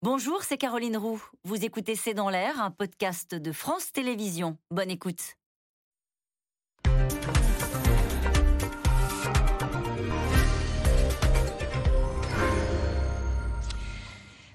Bonjour, c'est Caroline Roux. Vous écoutez C'est dans l'air, un podcast de France Télévisions. Bonne écoute.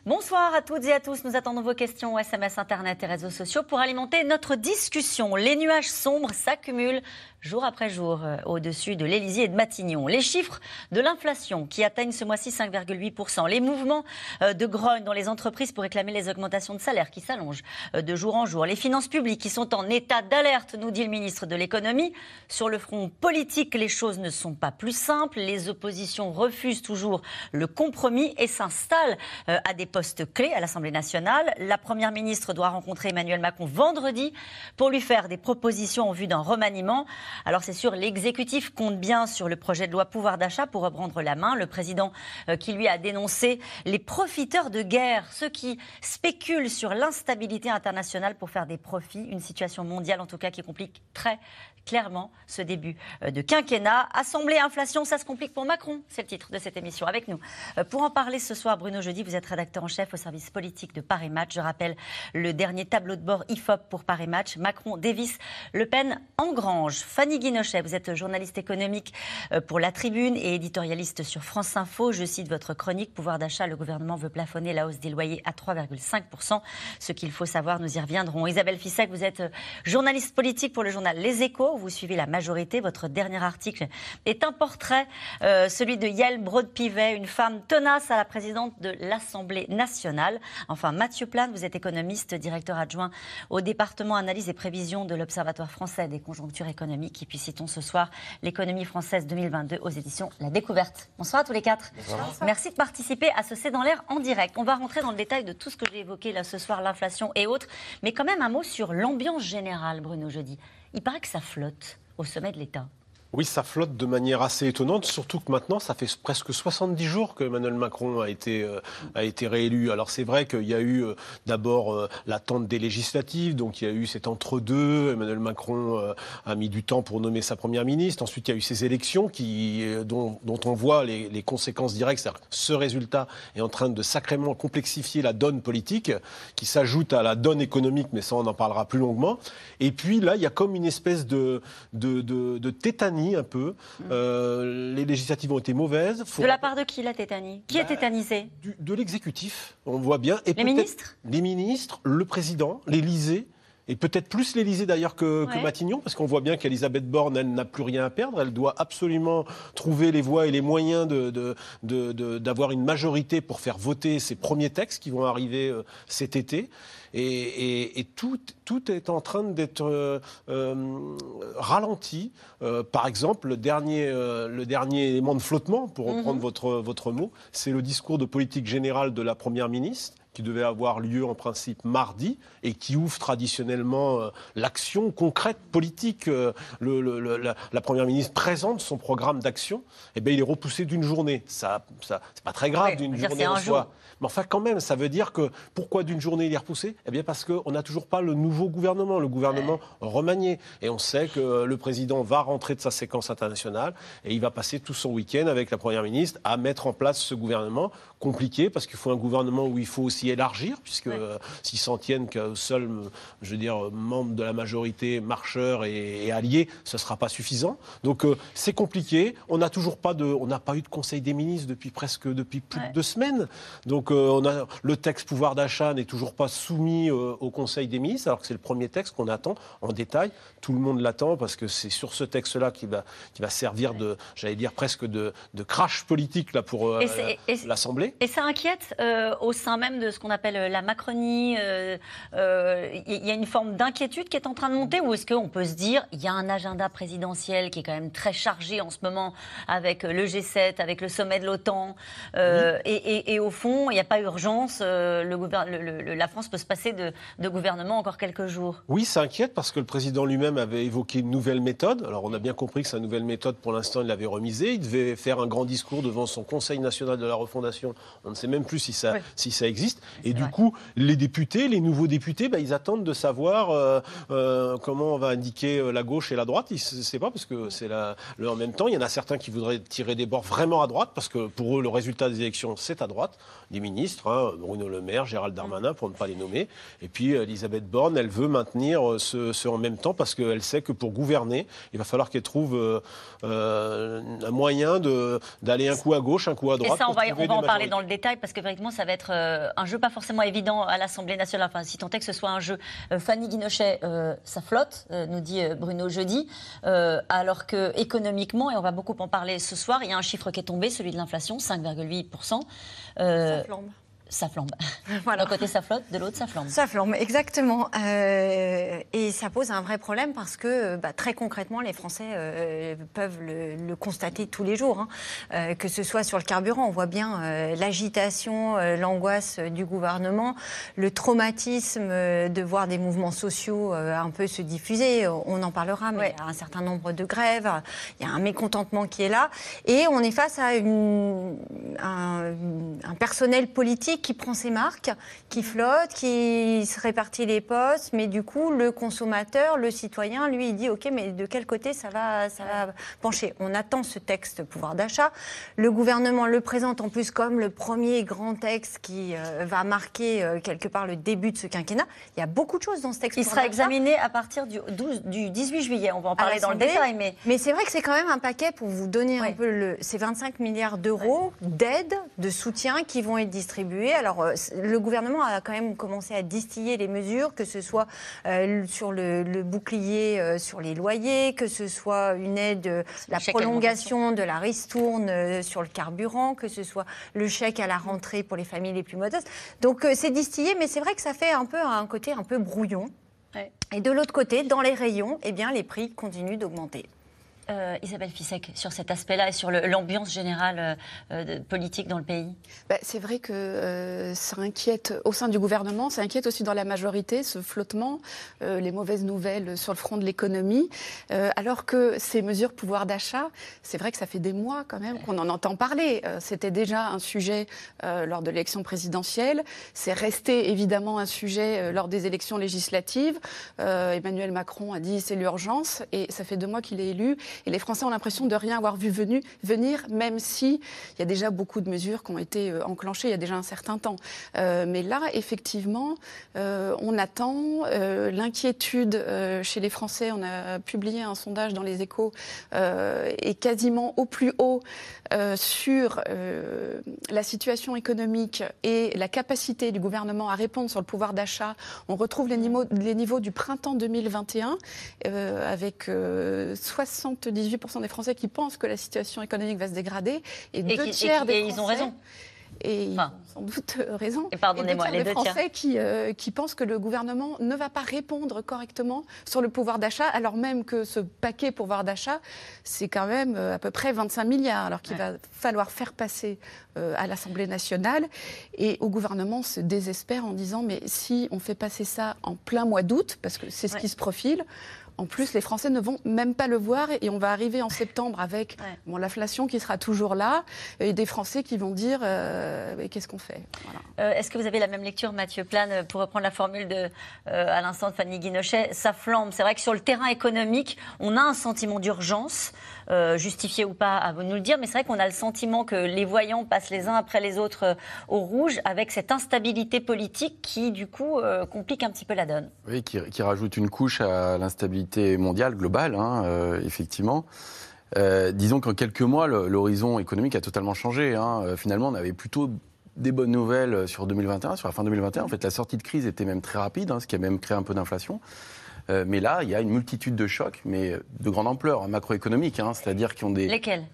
Bonsoir à toutes et à tous. Nous attendons vos questions, SMS, Internet et réseaux sociaux pour alimenter notre discussion. Les nuages sombres s'accumulent jour après jour au-dessus de l'Élysée et de Matignon. Les chiffres de l'inflation qui atteignent ce mois-ci 5,8%. Les mouvements de grogne dans les entreprises pour réclamer les augmentations de salaire qui s'allongent de jour en jour. Les finances publiques qui sont en état d'alerte, nous dit le ministre de l'économie. Sur le front politique, les choses ne sont pas plus simples. Les oppositions refusent toujours le compromis et s'installent à des poste clé à l'Assemblée nationale. La Première ministre doit rencontrer Emmanuel Macron vendredi pour lui faire des propositions en vue d'un remaniement. Alors c'est sûr, l'exécutif compte bien sur le projet de loi pouvoir d'achat pour reprendre la main. Le président qui lui a dénoncé les profiteurs de guerre, ceux qui spéculent sur l'instabilité internationale pour faire des profits. Une situation mondiale en tout cas qui complique très clairement ce début de quinquennat. Assemblée, inflation, ça se complique pour Macron. C'est le titre de cette émission. Avec nous pour en parler ce soir, Bruno Jeudy, vous êtes rédacteur en chef au service politique de Paris Match. Je rappelle le dernier tableau de bord IFOP pour Paris Match. Macron dévisse, Le Pen engrange. Fanny Guinochet, vous êtes journaliste économique pour La Tribune et éditorialiste sur France Info. Je cite votre chronique. Pouvoir d'achat, le gouvernement veut plafonner la hausse des loyers à 3,5%. Ce qu'il faut savoir, nous y reviendrons. Isabelle Ficek, vous êtes journaliste politique pour le journal Les Échos. Vous suivez la majorité. Votre dernier article est un portrait, celui de Yael Braud-Pivet, une femme tenace à la présidente de l'Assemblée nationale. Enfin, Mathieu Plane, vous êtes économiste, directeur adjoint au département analyse et prévision de l'Observatoire français des conjonctures économiques. Et puis citons ce soir l'économie française 2022 aux éditions La Découverte. Bonsoir à tous les quatre. Bonsoir. Merci de participer à ce C'est dans l'air en direct. On va rentrer dans le détail de tout ce que j'ai évoqué là ce soir, l'inflation et autres. Mais quand même un mot sur l'ambiance générale, Bruno Jeudy. Il paraît que ça flotte au sommet de l'État. Oui, ça flotte de manière assez étonnante, surtout que maintenant, ça fait presque 70 jours que Emmanuel Macron a été réélu. Alors c'est vrai qu'il y a eu d'abord l'attente des législatives, donc il y a eu cet entre-deux. Emmanuel Macron a mis du temps pour nommer sa première ministre. Ensuite, il y a eu ces élections dont on voit les conséquences directes. C'est-à-dire que ce résultat est en train de sacrément complexifier la donne politique, qui s'ajoute à la donne économique, mais ça, on en parlera plus longuement. Et puis là, il y a comme une espèce de tétanie un peu. Les législatives ont été mauvaises. De la part de qui, la tétanie ? Qui est tétanisé ? De l'exécutif, on voit bien. Et les ministres ? Les ministres, le président, l'Élysée. Et peut-être plus l'Élysée d'ailleurs que Matignon, parce qu'on voit bien qu'Élisabeth Borne, elle n'a plus rien à perdre. Elle doit absolument trouver les voies et les moyens d'avoir une majorité pour faire voter ses premiers textes qui vont arriver cet été. Et tout est en train d'être ralenti. Par exemple, le dernier élément de flottement, pour reprendre votre mot, c'est le discours de politique générale de la Première ministre, qui devait avoir lieu en principe mardi et qui ouvre traditionnellement l'action concrète politique. La Première ministre présente son programme d'action. Eh bien, il est repoussé d'une journée. Ça c'est pas très grave, oui, d'une journée en soi. Mais enfin, quand même, ça veut dire que pourquoi d'une journée il est repoussé ? Eh bien, parce qu'on n'a toujours pas le nouveau gouvernement, remanié. Et on sait que le président va rentrer de sa séquence internationale et il va passer tout son week-end avec la Première ministre à mettre en place ce gouvernement compliqué, parce qu'il faut un gouvernement où il faut aussi élargir, puisque s'ils s'en tiennent qu'aux seuls, je veux dire, membres de la majorité, marcheurs et alliés, ce ne sera pas suffisant. Donc c'est compliqué. On n'a toujours pas on n'a pas eu de conseil des ministres depuis plus de 2 semaines. Donc le texte pouvoir d'achat n'est toujours pas soumis au conseil des ministres, alors que c'est le premier texte qu'on attend en détail. Tout le monde l'attend parce que c'est sur ce texte-là qui va servir de, j'allais dire presque de crash politique là pour l'Assemblée. Et ça inquiète au sein même de ce qu'on appelle la Macronie, y a une forme d'inquiétude qui est en train de monter, ou est-ce qu'on peut se dire il y a un agenda présidentiel qui est quand même très chargé en ce moment avec le G7, avec le sommet de l'OTAN, et au fond, il n'y a pas urgence, la France peut se passer de gouvernement encore quelques jours. Oui, ça inquiète parce que le président lui-même avait évoqué une nouvelle méthode. Alors on a bien compris que sa nouvelle méthode, pour l'instant, il l'avait remisée. Il devait faire un grand discours devant son Conseil national de la refondation. On ne sait même plus si ça existe. Et du coup, les députés, les nouveaux députés, ils attendent de savoir comment on va indiquer la gauche et la droite. Ils ne savent pas, parce que c'est en même temps, il y en a certains qui voudraient tirer des bords vraiment à droite, parce que pour eux, le résultat des élections, c'est à droite. Des ministres, Bruno Le Maire, Gérald Darmanin, pour ne pas les nommer. Et puis, Élisabeth Borne, elle veut maintenir ce en même temps, parce qu'elle sait que pour gouverner, il va falloir qu'elle trouve un moyen d'aller un coup à gauche, un coup à droite. Et ça, on va en parler dans le détail, parce que effectivement, ça va être un jeu pas forcément évident à l'Assemblée nationale, enfin, si tant est que ce soit un jeu. Fanny Guinochet, ça flotte, nous dit Bruno Jeudy, alors que économiquement, et on va beaucoup en parler ce soir, il y a un chiffre qui est tombé, celui de l'inflation, 5,8%. Ça flambe. Ça flambe. Voilà. D'un côté, ça flotte, de l'autre, ça flambe. Ça flambe, exactement. Et ça pose un vrai problème parce que, très concrètement, les Français peuvent le constater tous les jours, que ce soit sur le carburant. On voit bien l'agitation, l'angoisse du gouvernement, le traumatisme de voir des mouvements sociaux un peu se diffuser. On en parlera, mais il y a un certain nombre de grèves, il y a un mécontentement qui est là. Et on est face à un personnel politique qui prend ses marques, qui flotte, qui se répartit les postes, mais du coup, le consommateur, le citoyen, lui, il dit « Ok, mais de quel côté ça va pencher ?» On attend ce texte pouvoir d'achat. Le gouvernement le présente en plus comme le premier grand texte qui va marquer quelque part le début de ce quinquennat. Il y a beaucoup de choses dans ce texte. Il sera examiné à partir du 18 juillet. On va en parler dans le détail. Mais c'est vrai que c'est quand même un paquet pour vous donner un peu ces 25 milliards d'euros d'aide, de soutien qui vont être distribués. Alors, le gouvernement a quand même commencé à distiller les mesures, que ce soit sur le bouclier sur les loyers, que ce soit une aide, la prolongation de la ristourne sur le carburant, que ce soit le chèque à la rentrée pour les familles les plus modestes. Donc, c'est distillé, mais c'est vrai que ça fait un peu un côté un peu brouillon. Ouais. Et de l'autre côté, dans les rayons, les prix continuent d'augmenter. Isabelle Ficek, sur cet aspect-là et sur l'ambiance générale politique dans le pays. C'est vrai que ça inquiète au sein du gouvernement, ça inquiète aussi dans la majorité, ce flottement, les mauvaises nouvelles sur le front de l'économie, alors que ces mesures pouvoir d'achat, c'est vrai que ça fait des mois quand même qu'on en entend parler. C'était déjà un sujet lors de l'élection présidentielle, c'est resté évidemment un sujet lors des élections législatives. Emmanuel Macron a dit c'est l'urgence et ça fait 2 mois qu'il est élu. Et les Français ont l'impression de rien avoir vu venir, même s'il y a déjà beaucoup de mesures qui ont été enclenchées il y a déjà un certain temps. Mais là, effectivement, on attend l'inquiétude chez les Français. On a publié un sondage dans Les Échos et quasiment au plus haut sur la situation économique et la capacité du gouvernement à répondre sur le pouvoir d'achat. On retrouve les niveaux du printemps 2021 avec 78% des Français qui pensent que la situation économique va se dégrader et 2 tiers des Français... Et ils ont raison. Et ils ont sans doute raison. Et pardonnez-moi, les Français qui pensent que le gouvernement ne va pas répondre correctement sur le pouvoir d'achat, alors même que ce paquet pouvoir d'achat, c'est quand même à peu près 25 milliards, alors qu'il va falloir faire passer à l'Assemblée nationale. Et au gouvernement se désespère en disant, mais si on fait passer ça en plein mois d'août, parce que c'est ce qui se profile, en plus, les Français ne vont même pas le voir et on va arriver en septembre avec l'inflation qui sera toujours là et des Français qui vont dire « qu'est-ce qu'on fait ?» Est-ce que vous avez la même lecture, Mathieu Plane, pour reprendre la formule à l'instant de Fanny Guinochet, ça flambe. C'est vrai que sur le terrain économique, on a un sentiment d'urgence, justifié ou pas, à vous nous le dire, mais c'est vrai qu'on a le sentiment que les voyants passent les uns après les autres au rouge avec cette instabilité politique qui, du coup, complique un petit peu la donne. Oui, qui rajoute une couche à l'instabilité mondiale, globale, effectivement. Disons qu'en quelques mois, l'horizon économique a totalement changé. Finalement, on avait plutôt des bonnes nouvelles sur 2021, sur la fin 2021. En fait, la sortie de crise était même très rapide, ce qui a même créé un peu d'inflation. Mais là, il y a une multitude de chocs, mais de grande ampleur, macroéconomique, c'est-à-dire qui ont des... Lesquels ?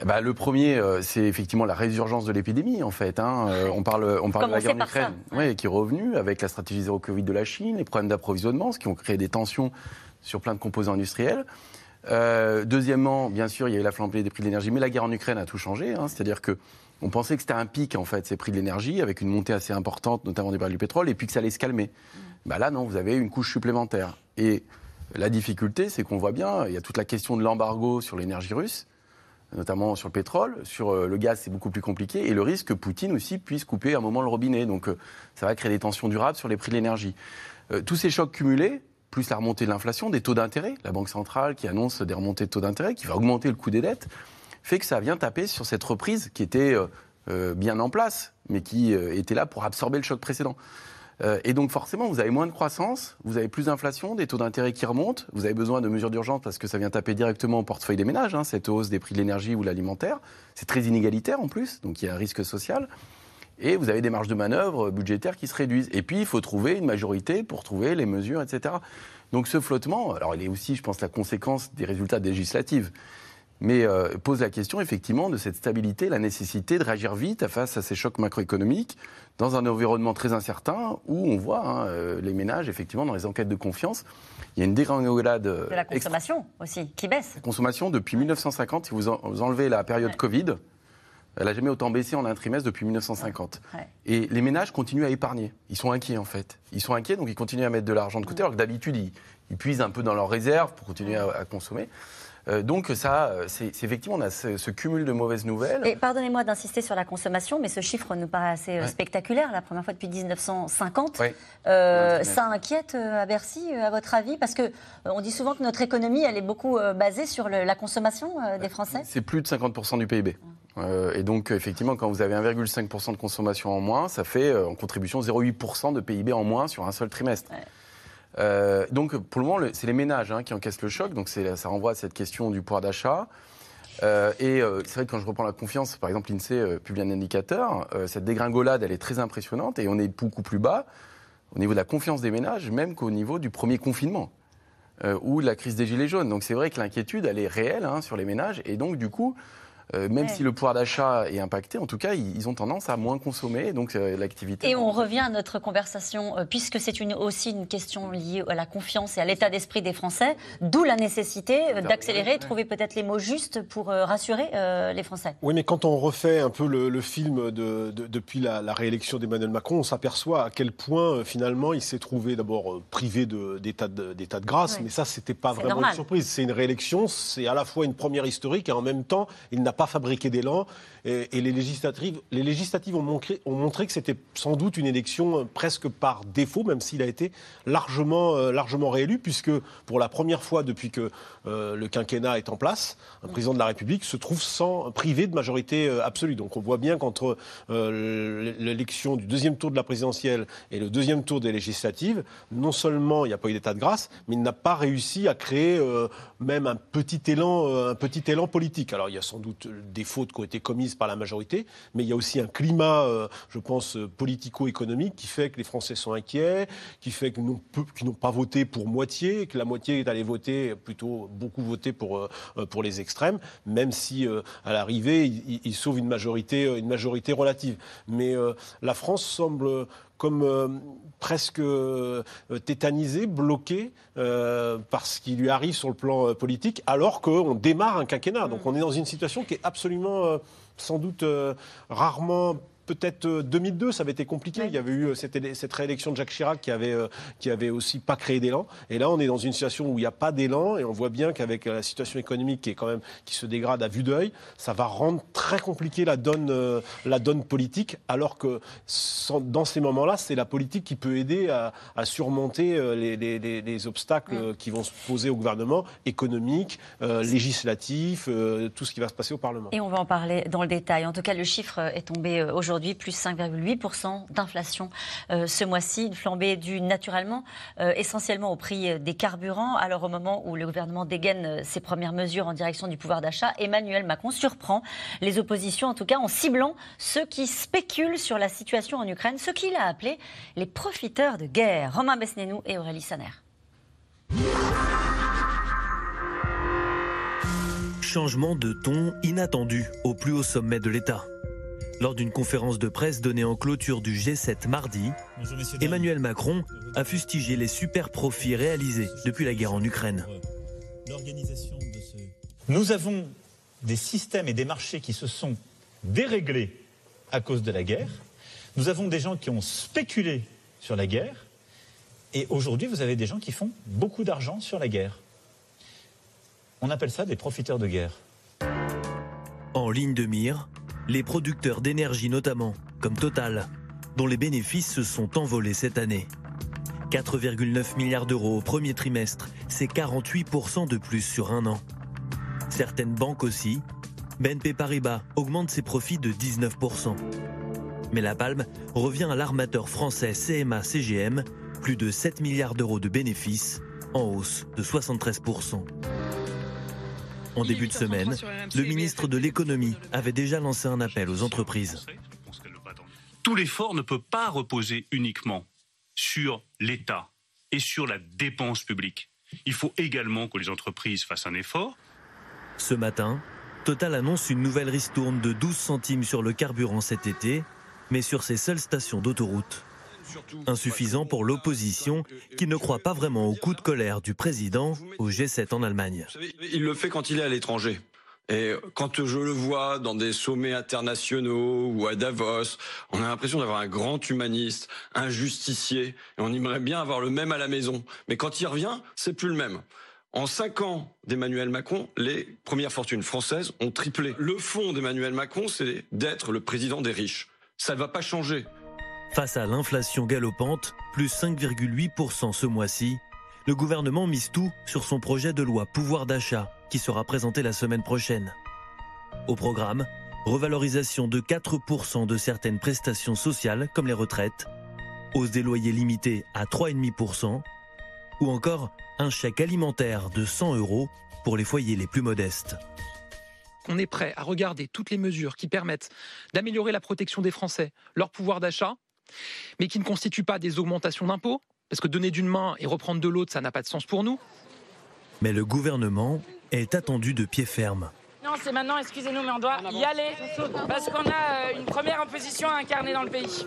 Le premier, c'est effectivement la résurgence de l'épidémie, en fait. On parle de la guerre en Ukraine, qui est revenue avec la stratégie zéro Covid de la Chine, les problèmes d'approvisionnement, ce qui ont créé des tensions sur plein de composants industriels. Deuxièmement, bien sûr, il y a eu la flambée des prix de l'énergie, mais la guerre en Ukraine a tout changé. C'est-à-dire qu'on pensait que c'était un pic, en fait, ces prix de l'énergie, avec une montée assez importante, notamment des barils du pétrole, et puis que ça allait se calmer. Là, non, vous avez une couche supplémentaire. Et la difficulté, c'est qu'on voit bien, il y a toute la question de l'embargo sur l'énergie russe, notamment sur le pétrole. Sur le gaz, c'est beaucoup plus compliqué. Et le risque que Poutine aussi puisse couper à un moment le robinet. Donc ça va créer des tensions durables sur les prix de l'énergie. Tous ces chocs cumulés, plus la remontée de l'inflation, des taux d'intérêt, la Banque centrale qui annonce des remontées de taux d'intérêt, qui va augmenter le coût des dettes, fait que ça vient taper sur cette reprise qui était bien en place, mais qui était là pour absorber le choc précédent. Et donc forcément, vous avez moins de croissance, vous avez plus d'inflation, des taux d'intérêt qui remontent, vous avez besoin de mesures d'urgence parce que ça vient taper directement au portefeuille des ménages, hein, cette hausse des prix de l'énergie ou de l'alimentaire. C'est très inégalitaire en plus, donc il y a un risque social. Et vous avez des marges de manœuvre budgétaires qui se réduisent. Et puis, il faut trouver une majorité pour trouver les mesures, etc. Donc ce flottement, alors il est aussi, je pense, la conséquence des résultats des législatives, mais pose la question, effectivement, de cette stabilité, la nécessité de réagir vite face à ces chocs macroéconomiques dans un environnement très incertain où on voit les ménages, effectivement, dans les enquêtes de confiance, il y a une dégringolade. De la consommation aussi, qui baisse. La consommation, depuis 1950, si vous enlevez la période Covid, elle n'a jamais autant baissé en un trimestre depuis 1950. Ouais. Et les ménages continuent à épargner. Ils sont inquiets, en fait. Ils sont inquiets, donc ils continuent à mettre de l'argent de côté, alors que d'habitude, ils puisent un peu dans leurs réserves pour continuer à consommer. Donc ça, c'est effectivement, on a ce cumul de mauvaises nouvelles. Et pardonnez-moi d'insister sur la consommation, mais ce chiffre nous paraît assez spectaculaire, la première fois depuis 1950. Ouais. Ça inquiète à Bercy, à votre avis? Parce qu'on dit souvent que notre économie, elle est beaucoup basée sur la consommation des Français. C'est plus de 50% du PIB. Et donc, effectivement, quand vous avez 1,5% de consommation en moins, ça fait en contribution 0,8% de PIB en moins sur un seul trimestre. Ouais. Donc, pour le moment, c'est les ménages qui encaissent le choc. Donc, ça renvoie à cette question du pouvoir d'achat. C'est vrai que quand je reprends la confiance, par exemple, l'INSEE publie un indicateur. Cette dégringolade, elle est très impressionnante et on est beaucoup plus bas au niveau de la confiance des ménages, même qu'au niveau du premier confinement ou de la crise des Gilets jaunes. Donc, c'est vrai que l'inquiétude, elle est réelle sur les ménages. Et donc, du coup... même si le pouvoir d'achat est impacté, en tout cas, ils ont tendance à moins consommer, donc l'activité... Et on revient à notre conversation, puisque c'est aussi une question liée à la confiance et à l'état d'esprit des Français, d'où la nécessité d'accélérer, trouver peut-être les mots justes pour rassurer les Français. Oui, mais quand on refait un peu le film depuis la réélection d'Emmanuel Macron, on s'aperçoit à quel point, finalement, il s'est trouvé d'abord privé d'état de grâce, mais ça, c'était pas vraiment normal. Une surprise. C'est une réélection, c'est à la fois une première historique, et en même temps, il n'a pas fabriqué d'élan et les législatives ont montré que c'était sans doute une élection presque par défaut, même s'il a été largement réélu, puisque pour la première fois depuis que le quinquennat est en place, un président de la République se trouve privé de majorité absolue. Donc on voit bien qu'entre l'élection du deuxième tour de la présidentielle et le deuxième tour des législatives, non seulement il n'y a pas eu d'état de grâce, mais il n'a pas réussi à créer même un petit élan politique. Alors il y a sans doute des fautes qui ont été commises par la majorité, mais il y a aussi un climat, je pense, politico-économique qui fait que les Français sont inquiets, qui fait qu'ils n'ont pas voté pour moitié, que la moitié est allée voter, plutôt beaucoup voter pour les extrêmes, même si à l'arrivée, ils sauvent une majorité relative. Mais la France semble... comme presque tétanisé, bloqué, par ce qui lui arrive sur le plan politique, alors qu'on démarre un quinquennat. Donc on est dans une situation qui est absolument, sans doute, rarement... Peut-être 2002, ça avait été compliqué. Il y avait eu cette réélection de Jacques Chirac qui avait aussi pas créé d'élan. Et là, on est dans une situation où il n'y a pas d'élan. Et on voit bien qu'avec la situation économique qui se dégrade à vue d'œil, ça va rendre très compliqué la donne politique. Alors que dans ces moments-là, c'est la politique qui peut aider à surmonter les obstacles qui vont se poser au gouvernement, économique, législatif, tout ce qui va se passer au Parlement. Et on va en parler dans le détail. En tout cas, le chiffre est tombé aujourd'hui. Plus 5,8% d'inflation ce mois-ci, une flambée due naturellement, essentiellement au prix des carburants. Alors au moment où le gouvernement dégaine ses premières mesures en direction du pouvoir d'achat, Emmanuel Macron surprend les oppositions, en tout cas en ciblant ceux qui spéculent sur la situation en Ukraine, ce qu'il a appelé les profiteurs de guerre. Romain Besnénou et Aurélie Saner. Changement de ton inattendu au plus haut sommet de l'État. Lors d'une conférence de presse donnée en clôture du G7 mardi, Emmanuel Macron a fustigé les super profits réalisés depuis la guerre en Ukraine. Nous avons des systèmes et des marchés qui se sont déréglés à cause de la guerre. Nous avons des gens qui ont spéculé sur la guerre. Et aujourd'hui, vous avez des gens qui font beaucoup d'argent sur la guerre. On appelle ça des profiteurs de guerre. En ligne de mire, les producteurs d'énergie notamment, comme Total, dont les bénéfices se sont envolés cette année. 4,9 milliards d'euros au premier trimestre, c'est 48% de plus sur un an. Certaines banques aussi. BNP Paribas augmente ses profits de 19%. Mais la palme revient à l'armateur français CMA-CGM, plus de 7 milliards d'euros de bénéfices, en hausse de 73%. En début de semaine, le ministre de l'économie avait déjà lancé un appel aux entreprises. Tout l'effort ne peut pas reposer uniquement sur l'État et sur la dépense publique. Il faut également que les entreprises fassent un effort. Ce matin, Total annonce une nouvelle ristourne de 12 centimes sur le carburant cet été, mais sur ses seules stations d'autoroute. Insuffisant pour l'opposition, qui ne croit pas vraiment au coup de colère du président au G7 en Allemagne. Il le fait quand il est à l'étranger. Et quand je le vois dans des sommets internationaux ou à Davos, on a l'impression d'avoir un grand humaniste, un justicier, et on aimerait bien avoir le même à la maison. Mais quand il revient, c'est plus le même. En 5 ans d'Emmanuel Macron, les premières fortunes françaises ont triplé. Le fond d'Emmanuel Macron, c'est d'être le président des riches. Ça ne va pas changer. Face à l'inflation galopante, plus 5,8% ce mois-ci, le gouvernement mise tout sur son projet de loi pouvoir d'achat qui sera présenté la semaine prochaine. Au programme, revalorisation de 4% de certaines prestations sociales comme les retraites, hausse des loyers limitée à 3,5%, ou encore un chèque alimentaire de 100 euros pour les foyers les plus modestes. On est prêt à regarder toutes les mesures qui permettent d'améliorer la protection des Français, leur pouvoir d'achat, mais qui ne constituent pas des augmentations d'impôts, parce que donner d'une main et reprendre de l'autre, ça n'a pas de sens pour nous. Mais le gouvernement est attendu de pied ferme. Non, c'est maintenant, excusez-nous, mais on doit y aller, parce qu'on a une première opposition à incarner dans le pays.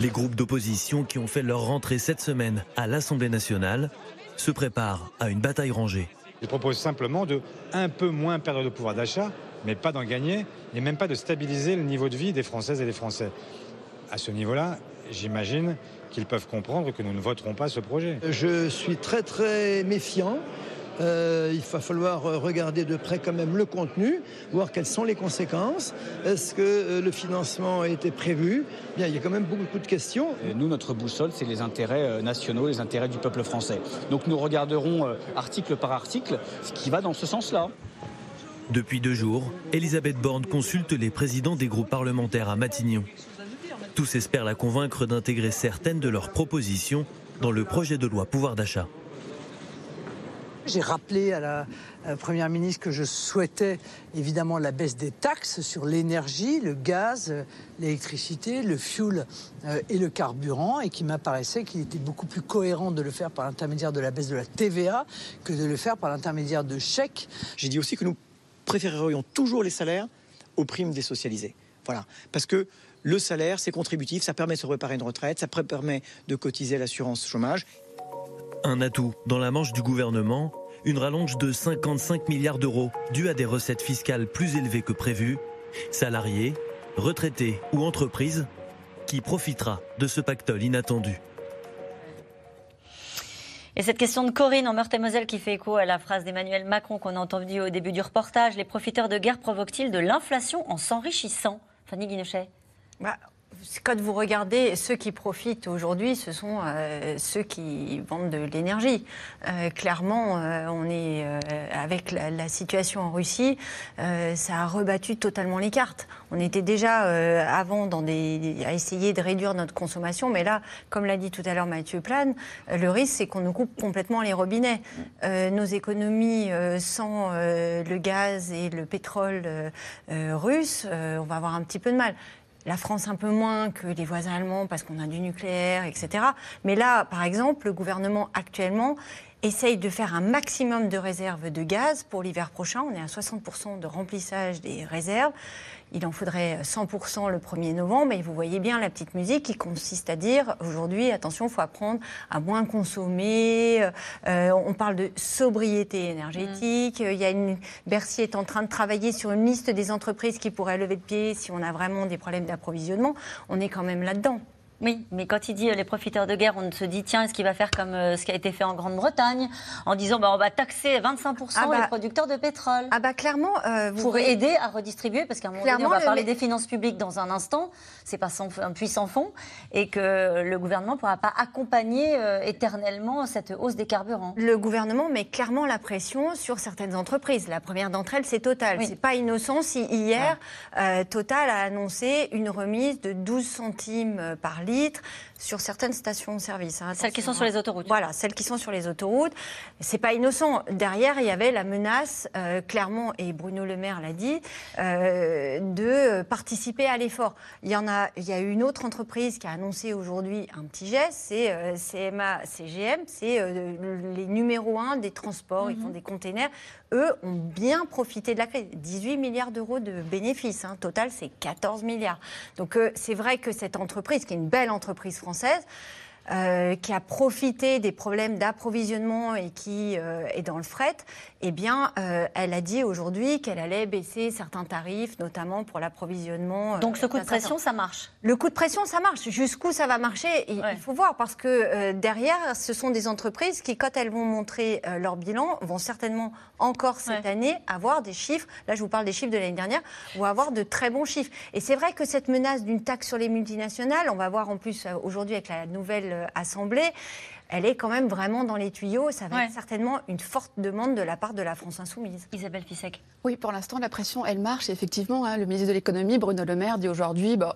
Les groupes d'opposition qui ont fait leur rentrée cette semaine à l'Assemblée nationale se préparent à une bataille rangée. Ils proposent simplement de un peu moins perdre de pouvoir d'achat, mais pas d'en gagner, et même pas de stabiliser le niveau de vie des Françaises et des Français. À ce niveau-là, j'imagine qu'ils peuvent comprendre que nous ne voterons pas ce projet. Je suis très très méfiant. Il va falloir regarder de près quand même le contenu, voir quelles sont les conséquences. Est-ce que le financement a été prévu ? Bien, il y a quand même beaucoup de questions. Et nous, notre boussole, c'est les intérêts nationaux, les intérêts du peuple français. Donc nous regarderons article par article ce qui va dans ce sens-là. Depuis 2 jours, Élisabeth Borne consulte les présidents des groupes parlementaires à Matignon. Tous espèrent la convaincre d'intégrer certaines de leurs propositions dans le projet de loi pouvoir d'achat. J'ai rappelé à la Première ministre que je souhaitais évidemment la baisse des taxes sur l'énergie, le gaz, l'électricité, le fioul et le carburant, et qui m'apparaissait qu'il était beaucoup plus cohérent de le faire par l'intermédiaire de la baisse de la TVA que de le faire par l'intermédiaire de chèques. J'ai dit aussi que nous préférerions toujours les salaires aux primes désocialisées. Voilà, parce que le salaire, c'est contributif, ça permet de se préparer une retraite, ça permet de cotiser à l'assurance chômage. Un atout dans la manche du gouvernement, une rallonge de 55 milliards d'euros due à des recettes fiscales plus élevées que prévues, salariés, retraités ou entreprises, qui profitera de ce pactole inattendu. Et cette question de Corinne en Meurthe-et-Moselle qui fait écho à la phrase d'Emmanuel Macron qu'on a entendue au début du reportage. Les profiteurs de guerre provoquent-ils de l'inflation en s'enrichissant ? Fanny Guinochet. Quand vous regardez, ceux qui profitent aujourd'hui, ce sont ceux qui vendent de l'énergie. Clairement, on est avec la situation en Russie, ça a rebattu totalement les cartes. On était déjà avant à essayer de réduire notre consommation, mais là, comme l'a dit tout à l'heure Mathieu Plane, le risque, c'est qu'on nous coupe complètement les robinets. Nos économies sans le gaz et le pétrole russe, on va avoir un petit peu de mal. La France un peu moins que les voisins allemands parce qu'on a du nucléaire, etc. Mais là, par exemple, le gouvernement actuellement essaye de faire un maximum de réserves de gaz pour l'hiver prochain. On est à 60% de remplissage des réserves. Il en faudrait 100% le 1er novembre. Et vous voyez bien la petite musique qui consiste à dire aujourd'hui, attention, il faut apprendre à moins consommer. On parle de sobriété énergétique. Bercy est en train de travailler sur une liste des entreprises qui pourraient lever le pied si on a vraiment des problèmes d'approvisionnement. On est quand même là-dedans. Oui, mais quand il dit les profiteurs de guerre, on se dit, tiens, est-ce qu'il va faire comme ce qui a été fait en Grande-Bretagne, en disant, bah, on va taxer 25% les producteurs de pétrole. Ah bah clairement... Pour aider à redistribuer, parce qu'à un moment donné, on va parler des finances publiques dans un instant, c'est pas un puits sans fond, et que le gouvernement ne pourra pas accompagner éternellement cette hausse des carburants. Le gouvernement met clairement la pression sur certaines entreprises. La première d'entre elles, c'est Total. Oui. C'est pas innocent si hier, Total a annoncé une remise de 12 centimes par litre sur certaines stations-service. Hein, celles qui sont sur les autoroutes. Voilà, celles qui sont sur les autoroutes. C'est pas innocent. Derrière, il y avait la menace, clairement, et Bruno Le Maire l'a dit, de participer à l'effort. Il y a une autre entreprise qui a annoncé aujourd'hui un petit geste, c'est CMA-CGM, c'est les numéros 1 des transports, ils font des containers. Eux ont bien profité de la crise. 18 milliards d'euros de bénéfices. Hein. Total, c'est 14 milliards. Donc, c'est vrai que cette entreprise, qui est une belle entreprise française, qui a profité des problèmes d'approvisionnement et qui est dans le fret, eh bien, elle a dit aujourd'hui qu'elle allait baisser certains tarifs, notamment pour l'approvisionnement. Donc ce coup de pression, ça marche. Le coup de pression, ça marche. Jusqu'où ça va marcher, il faut voir, parce que derrière, ce sont des entreprises qui, quand elles vont montrer leur bilan, vont certainement encore cette année avoir des chiffres, là je vous parle des chiffres de l'année dernière, vont avoir de très bons chiffres. Et c'est vrai que cette menace d'une taxe sur les multinationales, on va voir en plus aujourd'hui avec la nouvelle Assemblée, elle est quand même vraiment dans les tuyaux. Ça va être certainement une forte demande de la part de la France Insoumise. Isabelle Ficek. Oui, pour l'instant, la pression, elle marche. Et effectivement, hein, le ministre de l'économie, Bruno Le Maire, dit aujourd'hui... Bah,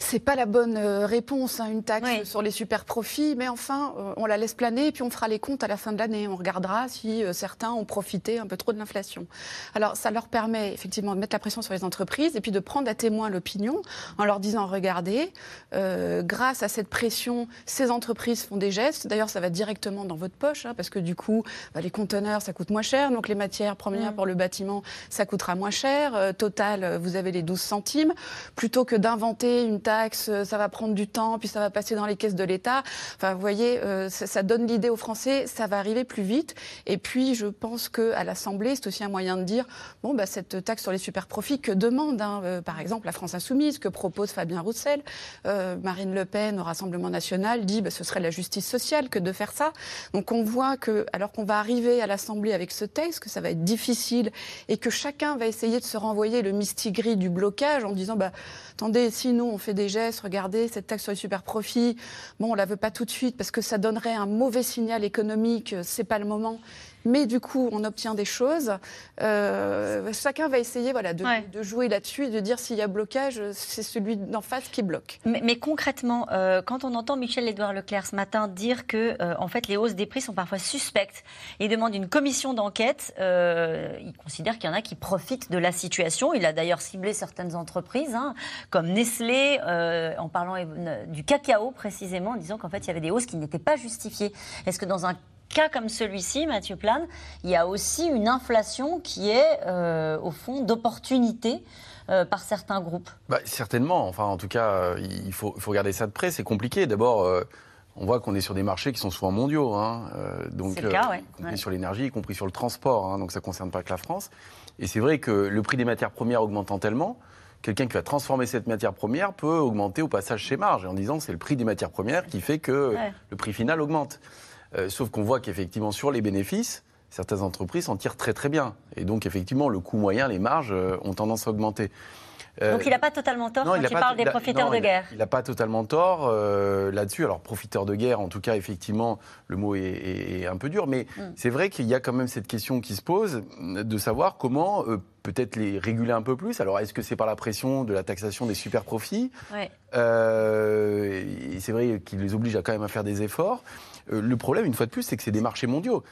c'est pas la bonne réponse, hein, une taxe sur les super profits, mais enfin, on la laisse planer et puis on fera les comptes à la fin de l'année. On regardera si certains ont profité un peu trop de l'inflation. Alors, ça leur permet effectivement de mettre la pression sur les entreprises et puis de prendre à témoin l'opinion en leur disant, regardez, grâce à cette pression, ces entreprises font des gestes. D'ailleurs, ça va directement dans votre poche, hein, parce que du coup, bah, les conteneurs, ça coûte moins cher. Donc, les matières premières pour le bâtiment, ça coûtera moins cher. Total, vous avez les 12 centimes. Plutôt que d'inventer une taxe, ça va prendre du temps, puis ça va passer dans les caisses de l'État. Enfin, vous voyez, ça donne l'idée aux Français, ça va arriver plus vite. Et puis, je pense qu'à l'Assemblée, c'est aussi un moyen de dire, bon, bah, cette taxe sur les super-profits, que demande, hein, par exemple, la France Insoumise, que propose Fabien Roussel, Marine Le Pen au Rassemblement National dit, bah, ce serait la justice sociale que de faire ça. Donc, on voit que, alors qu'on va arriver à l'Assemblée avec ce texte, que ça va être difficile et que chacun va essayer de se renvoyer le mistigri du blocage en disant, bah, attendez, si nous, on fait des gestes, regardez, cette taxe sur les super-profits, bon, on la veut pas tout de suite parce que ça donnerait un mauvais signal économique, c'est pas le moment. Mais du coup, on obtient des choses. Chacun va essayer de jouer là-dessus et de dire s'il y a blocage, c'est celui d'en face qui bloque. Mais concrètement, quand on entend Michel-Édouard Leclerc ce matin dire que en fait, les hausses des prix sont parfois suspectes, il demande une commission d'enquête. Il considère qu'il y en a qui profitent de la situation. Il a d'ailleurs ciblé certaines entreprises, hein, comme Nestlé, en parlant du cacao précisément, en disant qu'en fait, il y avait des hausses qui n'étaient pas justifiées. Est-ce que dans un cas comme celui-ci, Mathieu Plane, il y a aussi une inflation qui est, au fond, d'opportunité par certains groupes. Bah, certainement. Enfin, en tout cas, il faut regarder ça de près. C'est compliqué. D'abord, on voit qu'on est sur des marchés qui sont souvent mondiaux. Hein. Donc, c'est le cas, y compris sur l'énergie, y compris sur le transport. Hein. Donc, ça ne concerne pas que la France. Et c'est vrai que le prix des matières premières augmentant tellement, quelqu'un qui va transformer cette matière première peut augmenter au passage ses marges, en disant que c'est le prix des matières premières qui fait que le prix final augmente. Sauf qu'on voit qu'effectivement, sur les bénéfices, certaines entreprises s'en tirent très très bien. Et donc, effectivement, le coût moyen, les marges ont tendance à augmenter. Donc, il n'a pas totalement tort quand il parle des profiteurs de guerre. Il n'a pas totalement tort là-dessus. Alors, profiteurs de guerre, en tout cas, effectivement, le mot est un peu dur. Mais c'est vrai qu'il y a quand même cette question qui se pose de savoir comment peut-être les réguler un peu plus. Alors, est-ce que c'est par la pression de la taxation des super-profits ? C'est vrai qu'ils les obligent à quand même à faire des efforts. Le problème, une fois de plus, c'est que c'est des marchés mondiaux.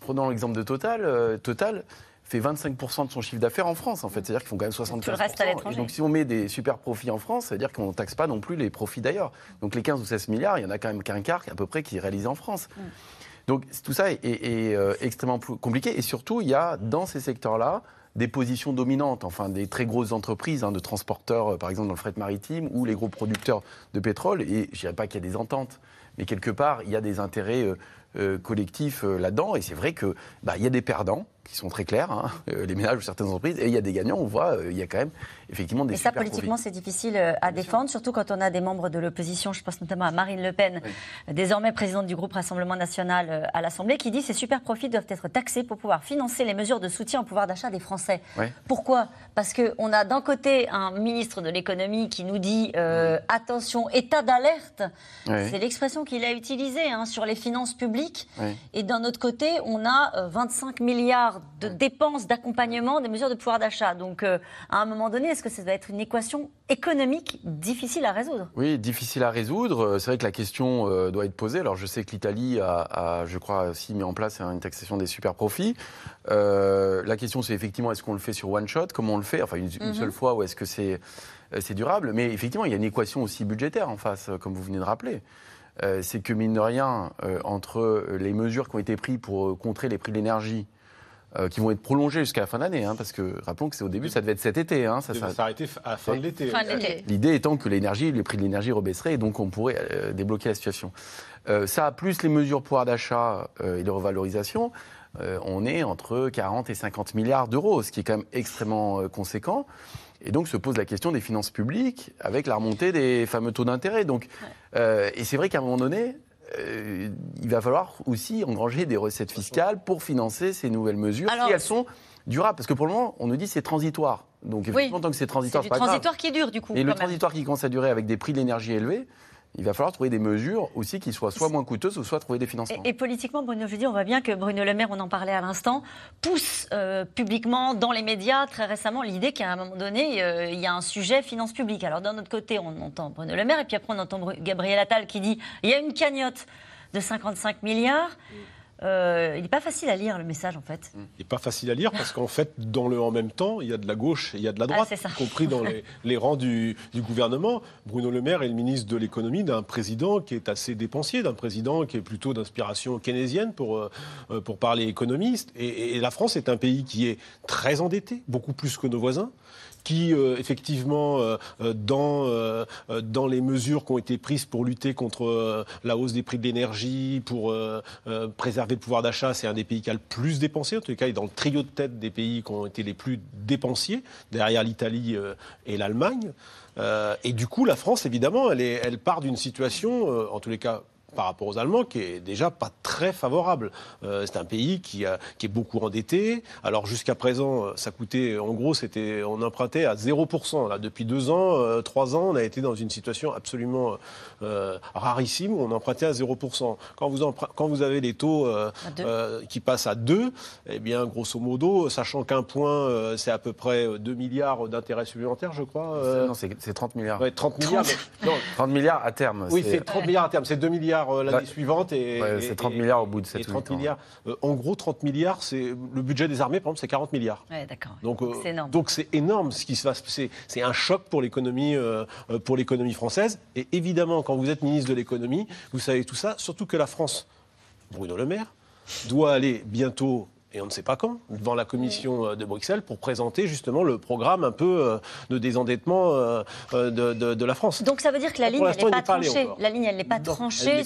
Prenons l'exemple de Total. Total fait 25% de son chiffre d'affaires en France, en fait. C'est-à-dire qu'ils font quand même 75%. Tout le reste à l'étranger. Et donc, si on met des super profits en France, ça veut dire qu'on ne taxe pas non plus les profits d'ailleurs. Donc, les 15 ou 16 milliards, il n'y en a quand même qu'un quart, à peu près, qui est réalisé en France. Donc, tout ça est extrêmement compliqué. Et surtout, il y a, dans ces secteurs-là, des positions dominantes, enfin des très grosses entreprises, hein, de transporteurs, par exemple, dans le fret maritime, ou les gros producteurs de pétrole. Et je ne dirais pas qu'il y a des ententes. mais quelque part, il y a des intérêts collectifs là-dedans. Et c'est vrai qu'il y a des perdants qui sont très clairs, hein, les ménages ou certaines entreprises, et il y a des gagnants, on voit, il y a quand même effectivement des super profits. Et ça, politiquement, c'est difficile à défendre, surtout quand on a des membres de l'opposition, je pense notamment à Marine Le Pen, oui, désormais présidente du groupe Rassemblement National à l'Assemblée, qui dit que ces super profits doivent être taxés pour pouvoir financer les mesures de soutien au pouvoir d'achat des Français. Oui. Pourquoi ? Parce qu'on a d'un côté un ministre de l'économie qui nous dit « attention, état d'alerte », oui, c'est l'expression qu'il a utilisée, hein, sur les finances publiques, oui, et d'un autre côté, on a 25 milliards de dépenses d'accompagnement des mesures de pouvoir d'achat. Donc, à un moment donné, est-ce que ça doit être une équation économique difficile à résoudre? Oui, difficile à résoudre. C'est vrai que la question doit être posée. Alors, je sais que l'Italie a, je crois, aussi mis en place une taxation des super-profits. La question, c'est effectivement, est-ce qu'on le fait sur one-shot? Comment on le fait? Enfin, une seule fois, ou est-ce que c'est durable? Mais effectivement, il y a une équation aussi budgétaire en face, comme vous venez de rappeler. C'est que, mine de rien, entre les mesures qui ont été prises pour contrer les prix de l'énergie, qui vont être prolongés jusqu'à la fin de l'année, hein, parce que rappelons que c'est au début, ça devait être cet été. Hein, ça devait s'arrêter à la fin de l'été. L'idée étant que l'énergie, les prix de l'énergie rebaisseraient, et donc on pourrait débloquer la situation. Ça, plus les mesures pouvoir d'achat et de revalorisation, on est entre 40 et 50 milliards d'euros, ce qui est quand même extrêmement conséquent. Et donc se pose la question des finances publiques, avec la remontée des fameux taux d'intérêt. Donc, et c'est vrai qu'à un moment donné, il va falloir aussi engranger des recettes fiscales pour financer ces nouvelles mesures, alors, si elles sont durables. Parce que pour le moment, on nous dit que c'est transitoire. Donc effectivement, oui, tant que c'est transitoire, c'est pas grave. C'est du transitoire qui dure, du coup. Et le transitoire qui commence à durer avec des prix de l'énergie élevés, il va falloir trouver des mesures aussi qui soient soit moins coûteuses, soit trouver des financements. Et politiquement, Bruno Jeudy, on voit bien que Bruno Le Maire, on en parlait à l'instant, pousse publiquement dans les médias très récemment l'idée qu'à un moment donné, il y a un sujet finances publiques. Alors d'un autre côté, on entend Bruno Le Maire, et puis après on entend Gabriel Attal qui dit « il y a une cagnotte de 55 milliards ». Il n'est pas facile à lire, le message, en fait. Il n'est pas facile à lire parce qu'en fait, en même temps, il y a de la gauche et il y a de la droite, y compris dans les rangs du gouvernement. Bruno Le Maire est le ministre de l'économie d'un président qui est assez dépensier, d'un président qui est plutôt d'inspiration keynésienne pour parler économiste. Et la France est un pays qui est très endetté, beaucoup plus que nos voisins, qui effectivement dans les mesures qui ont été prises pour lutter contre la hausse des prix de l'énergie, pour préserver le pouvoir d'achat, c'est un des pays qui a le plus dépensé, en tout cas il est dans le trio de tête des pays qui ont été les plus dépensiers, derrière l'Italie et l'Allemagne. Et du coup la France évidemment, elle part d'une situation, en tous les cas par rapport aux Allemands, qui est déjà pas très favorable. C'est un pays qui est beaucoup endetté. Alors jusqu'à présent, ça coûtait, en gros, on empruntait à 0%. Là, depuis 2 ans, 3 ans, on a été dans une situation absolument rarissime où on empruntait à 0%. Quand vous avez les taux qui passent à 2, eh bien, grosso modo, sachant qu'un point, c'est à peu près 2 milliards d'intérêts supplémentaires, je crois. Non, c'est 30 milliards. Ouais, 30 milliards à terme. Oui, c'est 30 milliards à terme. C'est 2 milliards l'année suivante et c'est 30 milliards au bout de 7 ou 8 ans. En gros, 30 milliards, c'est le budget des armées, par exemple, c'est 40 milliards. Ouais, d'accord. Donc c'est énorme ce qui se passe. C'est un choc pour l'économie française. Et évidemment, quand vous êtes ministre de l'économie, vous savez tout ça. Surtout que la France, Bruno Le Maire, doit aller bientôt, et on ne sait pas quand, devant la commission de Bruxelles pour présenter justement le programme un peu de désendettement de la France. Donc ça veut dire que la ligne, elle n'est pas tranchée. La ligne, elle n'est pas tranchée.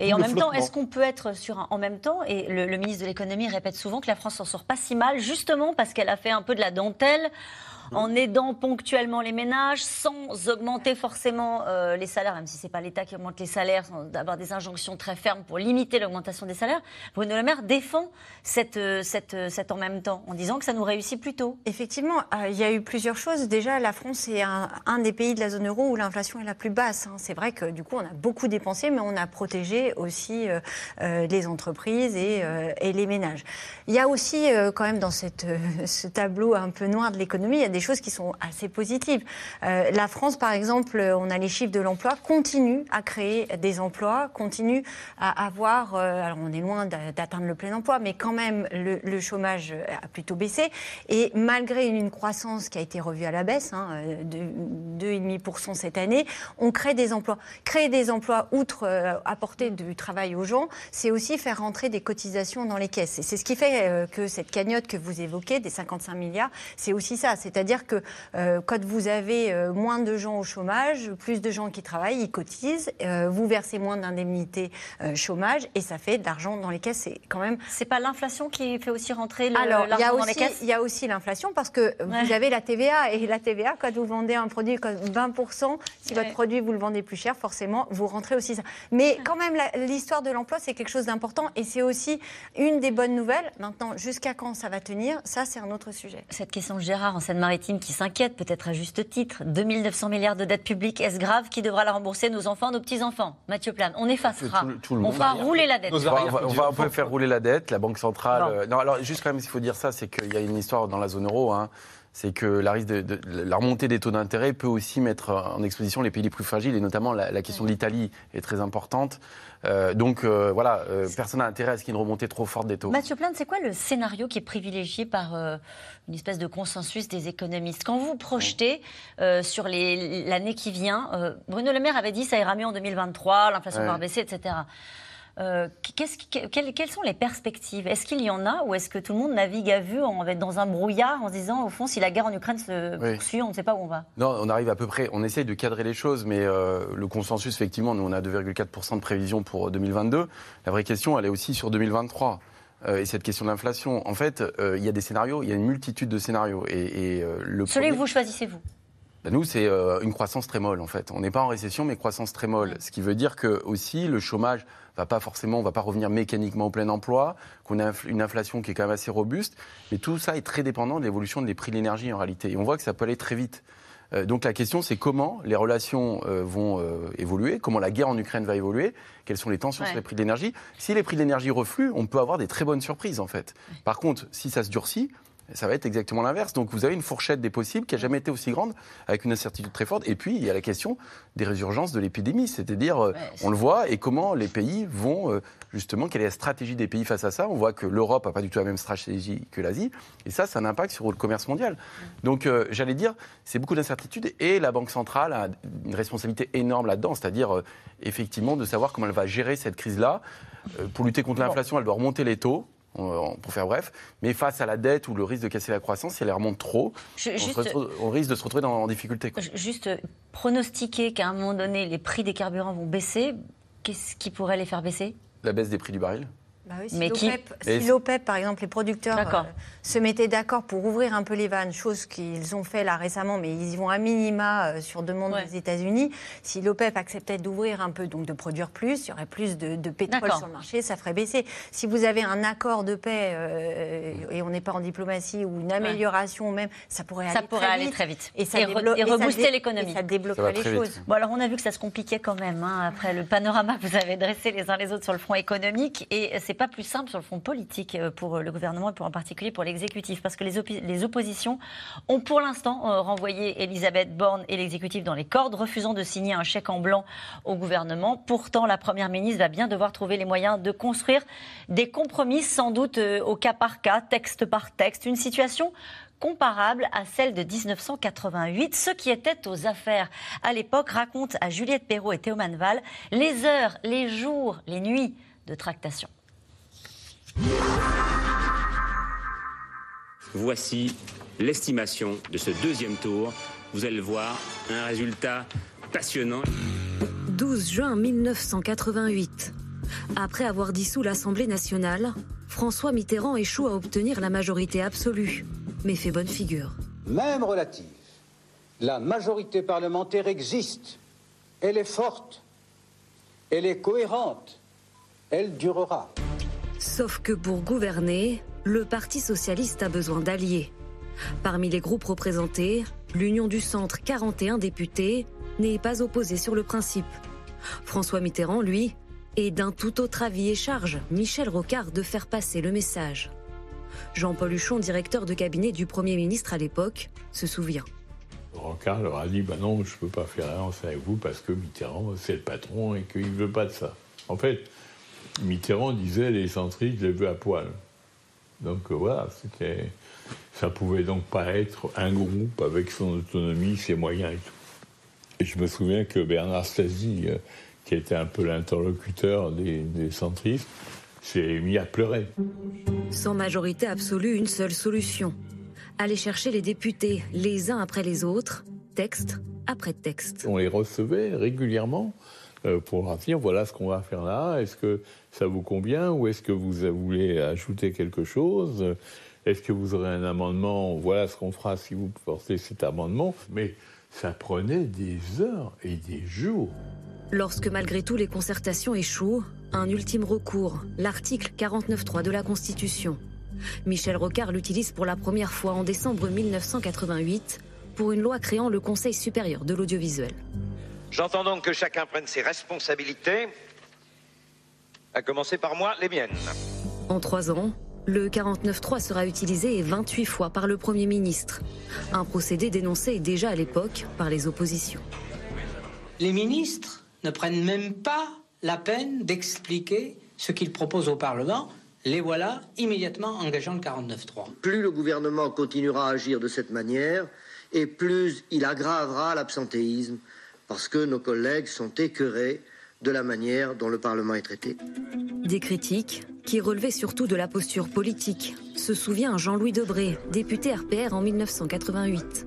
Et en même temps, est-ce qu'on peut être sur un en même temps? Et le ministre de l'économie répète souvent que la France s'en sort pas si mal, justement parce qu'elle a fait un peu de la dentelle en aidant ponctuellement les ménages, sans augmenter forcément les salaires, même si ce n'est pas l'État qui augmente les salaires, sans avoir des injonctions très fermes pour limiter l'augmentation des salaires. Bruno Le Maire défend cette en même temps, en disant que ça nous réussit plus tôt. Effectivement, il y a eu plusieurs choses. Déjà, la France est un des pays de la zone euro où l'inflation est la plus basse, hein. C'est vrai que du coup, on a beaucoup dépensé, mais on a protégé aussi les entreprises et les ménages. Il y a aussi, quand même, dans ce tableau un peu noir de l'économie, il y a des choses qui sont assez positives. La France, par exemple, on a les chiffres de l'emploi, continue à créer des emplois, continue à avoir... alors, on est loin d'atteindre le plein emploi, mais quand même, le chômage a plutôt baissé. Et malgré une croissance qui a été revue à la baisse, hein, de 2,5% cette année, on crée des emplois. Créer des emplois, outre apporter du travail aux gens, c'est aussi faire rentrer des cotisations dans les caisses. Et c'est ce qui fait que cette cagnotte que vous évoquez, des 55 milliards, c'est aussi ça. C'est-à-dire C'est-à-dire que quand vous avez moins de gens au chômage, plus de gens qui travaillent, ils cotisent, vous versez moins d'indemnités chômage et ça fait de l'argent dans les caisses. C'est quand même. C'est pas l'inflation qui fait aussi rentrer l'argent dans les caisses ? Il y a aussi l'inflation parce que vous avez la TVA et la TVA, quand vous vendez un produit comme 20%, si votre produit vous le vendez plus cher, forcément vous rentrez aussi ça. Mais quand même, l'histoire de l'emploi, c'est quelque chose d'important et c'est aussi une des bonnes nouvelles. Maintenant, jusqu'à quand ça va tenir, ça c'est un autre sujet. Cette question de Gérard en Seine-Maritime qui s'inquiète peut-être à juste titre. 2900 milliards de dettes publiques, est-ce grave? Qui devra la rembourser? Nos enfants, nos petits-enfants? Mathieu Plane, on effacera. On va rouler la dette. On peut faire rouler la dette, la Banque centrale... Non, alors juste quand même, il faut dire ça, c'est qu'il y a une histoire dans la zone euro... C'est que la remontée des taux d'intérêt peut aussi mettre en exposition les pays les plus fragiles, et notamment la question de l'Italie est très importante. Donc personne n'a intérêt à ce qu'il y ait une remontée trop forte des taux. Mathieu Plane, c'est quoi le scénario qui est privilégié par une espèce de consensus des économistes? Quand vous projetez sur l'année qui vient, Bruno Le Maire avait dit ça ira mieux en 2023, l'inflation va baisser, etc. Quelles sont les perspectives? Est-ce qu'il y en a ou est-ce que tout le monde navigue à vue dans un brouillard en se disant, au fond, si la guerre en Ukraine se poursuit, on ne sait pas où on va? Non, on arrive à peu près, on essaye de cadrer les choses, mais le consensus, effectivement, nous, on a 2,4% de prévision pour 2022. La vraie question, elle est aussi sur 2023. Et cette question de l'inflation, en fait, il y a des scénarios, il y a une multitude de scénarios. Celui que vous choisissez, vous? Nous, c'est une croissance très molle, en fait. On n'est pas en récession, mais croissance très molle. Ce qui veut dire que, aussi, le chômage va pas forcément, on va pas revenir mécaniquement au plein emploi, qu'on a une inflation qui est quand même assez robuste. Mais tout ça est très dépendant de l'évolution des prix de l'énergie, en réalité. Et on voit que ça peut aller très vite. Donc la question, c'est comment les relations vont évoluer, comment la guerre en Ukraine va évoluer, quelles sont les tensions sur les prix de l'énergie. Si les prix de l'énergie refluent, on peut avoir des très bonnes surprises, en fait. Par contre, si ça se durcit, ça va être exactement l'inverse. Donc vous avez une fourchette des possibles qui n'a jamais été aussi grande, avec une incertitude très forte. Et puis il y a la question des résurgences de l'épidémie, c'est-à-dire on le voit, et comment les pays vont justement, quelle est la stratégie des pays face à ça. On voit que l'Europe n'a pas du tout la même stratégie que l'Asie, et ça a un impact sur le commerce mondial. Donc j'allais dire, c'est beaucoup d'incertitudes, et la Banque centrale a une responsabilité énorme là-dedans, c'est-à-dire effectivement de savoir comment elle va gérer cette crise-là. Pour lutter contre l'inflation, elle doit remonter les taux. Pour faire bref, mais face à la dette ou le risque de casser la croissance, si elle remonte trop, on risque de se retrouver en difficulté. Juste pronostiquer qu'à un moment donné, les prix des carburants vont baisser, qu'est-ce qui pourrait les faire baisser? La baisse des prix du baril. Si l'OPEP, par exemple, les producteurs se mettaient d'accord pour ouvrir un peu les vannes, chose qu'ils ont fait là récemment, mais ils y vont à minima sur demande des États-Unis. Si l'OPEP acceptait d'ouvrir un peu, donc de produire plus, il y aurait plus de pétrole sur le marché, ça ferait baisser. Si vous avez un accord de paix et on n'est pas en diplomatie ou une amélioration même, ça pourrait aller très vite. Et rebooster l'économie. Ça débloquerait les choses. Bon, alors on a vu que ça se compliquait quand même après le panorama que vous avez dressé les uns les autres sur le front économique, et c'est pas plus simple sur le front politique pour le gouvernement et en particulier pour l'exécutif, parce que les oppositions ont pour l'instant renvoyé Élisabeth Borne et l'exécutif dans les cordes, refusant de signer un chèque en blanc au gouvernement. Pourtant, la Première ministre va bien devoir trouver les moyens de construire des compromis, sans doute au cas par cas, texte par texte, une situation comparable à celle de 1988. Ceux qui étaient aux affaires à l'époque racontent à Juliette Perrault et Théo Manval les heures, les jours, les nuits de tractation. Voici l'estimation de ce deuxième tour. Vous allez le voir, un résultat passionnant. 12 juin 1988. Après avoir dissous l'Assemblée nationale, François Mitterrand échoue à obtenir la majorité absolue, mais fait bonne figure. Même relative, la majorité parlementaire existe. Elle est forte. Elle est cohérente. Elle durera. Sauf que pour gouverner, le Parti socialiste a besoin d'alliés. Parmi les groupes représentés, l'Union du Centre, 41 députés, n'est pas opposée sur le principe. François Mitterrand, lui, est d'un tout autre avis et charge Michel Rocard de faire passer le message. Jean-Paul Huchon, directeur de cabinet du Premier ministre à l'époque, se souvient. Rocard leur a dit « non, je ne peux pas faire alliance avec vous parce que Mitterrand, c'est le patron et qu'il ne veut pas de ça ». En fait, Mitterrand disait « les centristes, je les veux à poil ». Donc voilà, ça pouvait donc pas être un groupe avec son autonomie, ses moyens et tout. Et je me souviens que Bernard Stasi, qui était un peu l'interlocuteur des centristes, s'est mis à pleurer. Sans majorité absolue, une seule solution. allait chercher les députés, les uns après les autres, texte après texte. On les recevait régulièrement pour leur dire, voilà ce qu'on va faire là, est-ce que ça vous convient ou est-ce que vous voulez ajouter quelque chose ? Est-ce que vous aurez un amendement ? Voilà ce qu'on fera si vous portez cet amendement. Mais ça prenait des heures et des jours. Lorsque malgré tout les concertations échouent, un ultime recours, l'article 49.3 de la Constitution. Michel Rocard l'utilise pour la première fois en décembre 1988 pour une loi créant le Conseil supérieur de l'audiovisuel. J'entends donc que chacun prenne ses responsabilités, à commencer par moi, les miennes. En 3 ans, le 49.3 sera utilisé 28 fois par le Premier ministre. Un procédé dénoncé déjà à l'époque par les oppositions. Les ministres ne prennent même pas la peine d'expliquer ce qu'ils proposent au Parlement. Les voilà immédiatement engageant le 49.3. Plus le gouvernement continuera à agir de cette manière, et plus il aggravera l'absentéisme, parce que nos collègues sont écœurés de la manière dont le Parlement est traité. Des critiques qui relevaient surtout de la posture politique, se souvient Jean-Louis Debré, député RPR en 1988.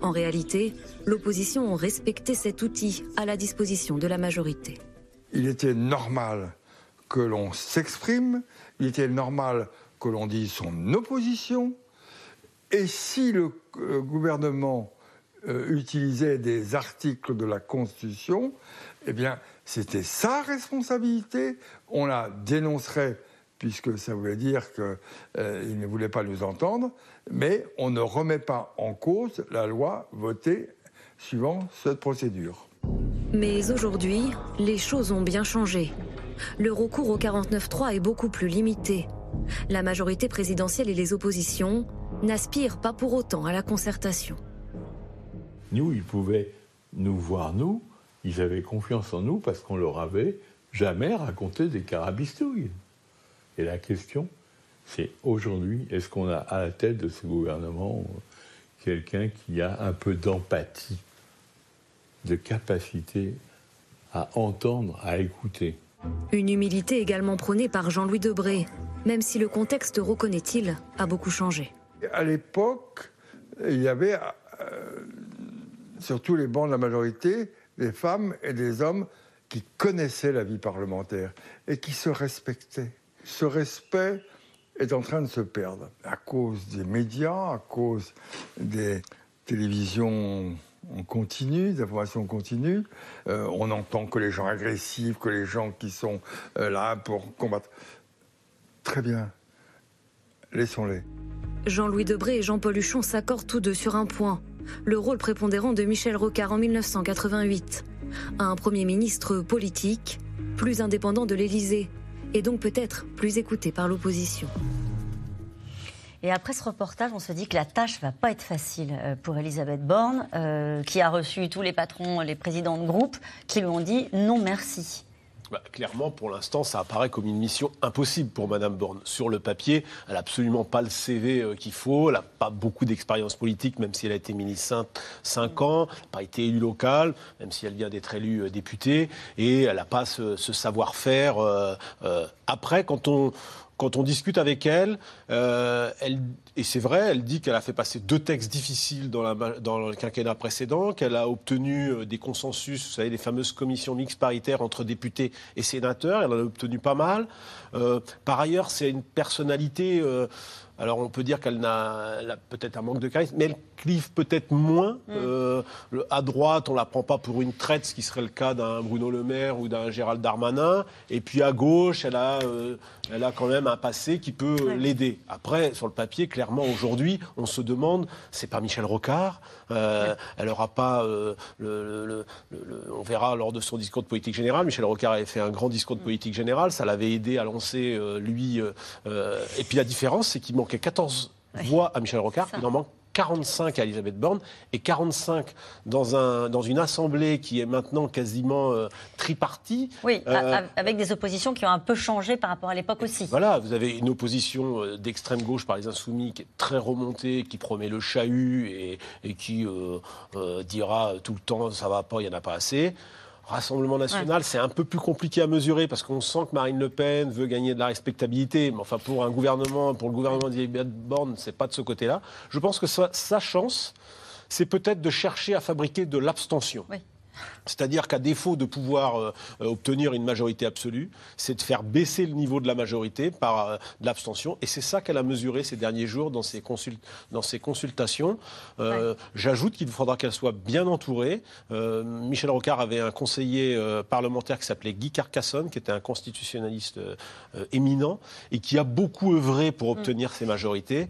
En réalité, l'opposition a respecté cet outil à la disposition de la majorité. Il était normal que l'on s'exprime, il était normal que l'on dise son opposition, et si le gouvernement utilisait des articles de la Constitution, eh bien, c'était sa responsabilité, on la dénoncerait, puisque ça voulait dire qu'il ne voulait pas nous entendre, mais on ne remet pas en cause la loi votée suivant cette procédure. Mais aujourd'hui, les choses ont bien changé. Le recours au 49.3 est beaucoup plus limité. La majorité présidentielle et les oppositions n'aspirent pas pour autant à la concertation. Nous, ils pouvaient nous voir, nous. Ils avaient confiance en nous parce qu'on leur avait jamais raconté des carabistouilles. Et la question, c'est aujourd'hui, est-ce qu'on a à la tête de ce gouvernement quelqu'un qui a un peu d'empathie, de capacité à entendre, à écouter ? Une humilité également prônée par Jean-Louis Debré, même si le contexte, reconnaît-il, a beaucoup changé. À l'époque, il y avait, sur tous les bancs de la majorité, des femmes et des hommes qui connaissaient la vie parlementaire et qui se respectaient. Ce respect est en train de se perdre à cause des médias, à cause des télévisions en continu, des informations continues. On entend que les gens agressifs, que les gens qui sont là pour combattre. Très bien, laissons-les. Jean-Louis Debré et Jean-Paul Huchon s'accordent tous deux sur un point. Le rôle prépondérant de Michel Rocard en 1988. Un Premier ministre politique, plus indépendant de l'Élysée, et donc peut-être plus écouté par l'opposition. Et après ce reportage, on se dit que la tâche ne va pas être facile pour Élisabeth Borne, qui a reçu tous les patrons, les présidents de groupe, qui lui ont dit non merci. Bah, clairement, pour l'instant, ça apparaît comme une mission impossible pour Madame Borne. Sur le papier, elle n'a absolument pas le CV qu'il faut, elle n'a pas beaucoup d'expérience politique, même si elle a été ministre 5 ans, elle n'a pas été élue locale, même si elle vient d'être élue députée, et elle n'a pas ce savoir-faire. Après, quand on discute avec elle, et c'est vrai, elle dit qu'elle a fait passer 2 textes difficiles dans le quinquennat précédent, qu'elle a obtenu des consensus, vous savez, les fameuses commissions mixtes paritaires entre députés et sénateurs, elle en a obtenu pas mal. Par ailleurs, c'est une personnalité, alors on peut dire qu'elle a peut-être un manque de charisme, mais elle clive peut-être moins. À droite, on la prend pas pour une traître, ce qui serait le cas d'un Bruno Le Maire ou d'un Gérald Darmanin. Et puis à gauche, elle a quand même un passé qui peut l'aider. Après, sur le papier, clairement, aujourd'hui, on se demande, c'est pas Michel Rocard, elle n'aura pas, on verra lors de son discours de politique générale, Michel Rocard avait fait un grand discours de politique générale, ça l'avait aidé à lancer, et puis la différence, c'est qu'il manquait 14 voix à Michel Rocard, il en manque 45 à Élisabeth Borne, et 45 dans une assemblée qui est maintenant quasiment tripartie. Oui, avec des oppositions qui ont un peu changé par rapport à l'époque aussi. Voilà, vous avez une opposition d'extrême gauche par les Insoumis qui est très remontée, qui promet le chahut et qui dira tout le temps ça va pas, il n'y en a pas assez. Rassemblement National, c'est un peu plus compliqué à mesurer parce qu'on sent que Marine Le Pen veut gagner de la respectabilité. Mais enfin, pour un gouvernement, pour le gouvernement d'Élisabeth Borne, c'est pas de ce côté-là. Je pense que sa chance, c'est peut-être de chercher à fabriquer de l'abstention. Oui. C'est-à-dire qu'à défaut de pouvoir obtenir une majorité absolue, c'est de faire baisser le niveau de la majorité par de l'abstention. Et c'est ça qu'elle a mesuré ces derniers jours dans ses, consultations. J'ajoute qu'il faudra qu'elle soit bien entourée. Michel Rocard avait un conseiller parlementaire qui s'appelait Guy Carcassonne, qui était un constitutionnaliste éminent et qui a beaucoup œuvré pour obtenir ses majorités.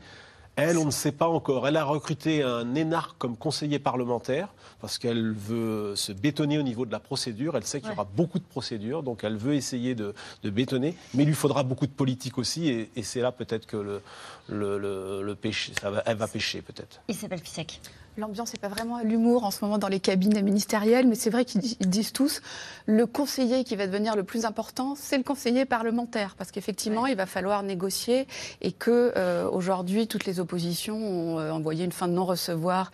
Elle, on ne sait pas encore. Elle a recruté un énarque comme conseiller parlementaire parce qu'elle veut se bétonner au niveau de la procédure. Elle sait qu'il y aura beaucoup de procédures, donc elle veut essayer de bétonner. Mais il lui faudra beaucoup de politique aussi et c'est là peut-être que le péché, elle va pécher peut-être. Isabelle Ficek. L'ambiance n'est pas vraiment à l'humour en ce moment dans les cabines ministérielles, mais c'est vrai qu'ils disent tous le conseiller qui va devenir le plus important, c'est le conseiller parlementaire, parce qu'effectivement, il va falloir négocier et que aujourd'hui, toutes les oppositions ont envoyé une fin de non-recevoir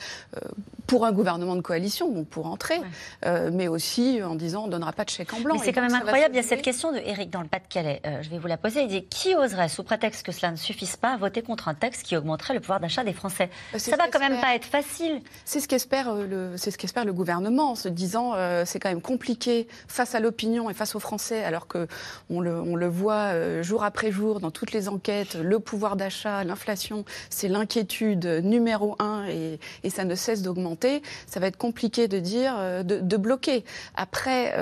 pour un gouvernement de coalition, donc pour entrer, mais aussi en disant on ne donnera pas de chèque en blanc. Mais c'est quand même incroyable, il y a cette question de Éric dans le Pas-de-Calais, je vais vous la poser, il dit qui oserait, sous prétexte que cela ne suffise pas, voter contre un texte qui augmenterait le pouvoir d'achat des Français? Ça va quand même pas être facile. C'est ce qu'espère le gouvernement en se disant c'est quand même compliqué face à l'opinion et face aux Français, alors qu'on le voit jour après jour dans toutes les enquêtes, le pouvoir d'achat, l'inflation, c'est l'inquiétude numéro un et ça ne cesse d'augmenter. Ça va être compliqué de dire, de bloquer. Après,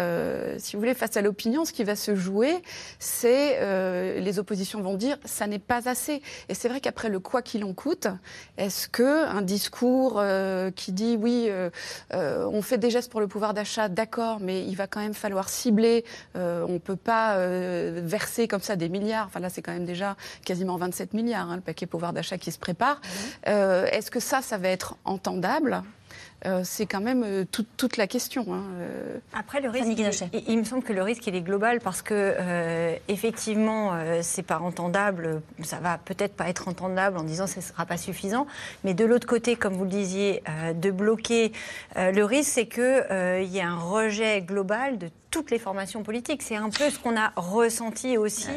si vous voulez, face à l'opinion, ce qui va se jouer, c'est les oppositions vont dire ça n'est pas assez. Et c'est vrai qu'après le quoi qu'il en coûte, est-ce qu'un discours qui dit oui, on fait des gestes pour le pouvoir d'achat, d'accord, mais il va quand même falloir cibler, on ne peut pas verser comme ça des milliards, enfin là c'est quand même déjà quasiment 27 milliards, le paquet pouvoir d'achat qui se prépare, est-ce que ça va être entendable ? C'est quand même toute la question. Après, le risque, il me semble que le risque, il est global parce que, effectivement, c'est pas entendable. Ça va peut-être pas être entendable en disant que ce ne sera pas suffisant. Mais de l'autre côté, comme vous le disiez, de bloquer, le risque, c'est qu'il y a un rejet global de toutes les formations politiques. C'est un peu ce qu'on a ressenti aussi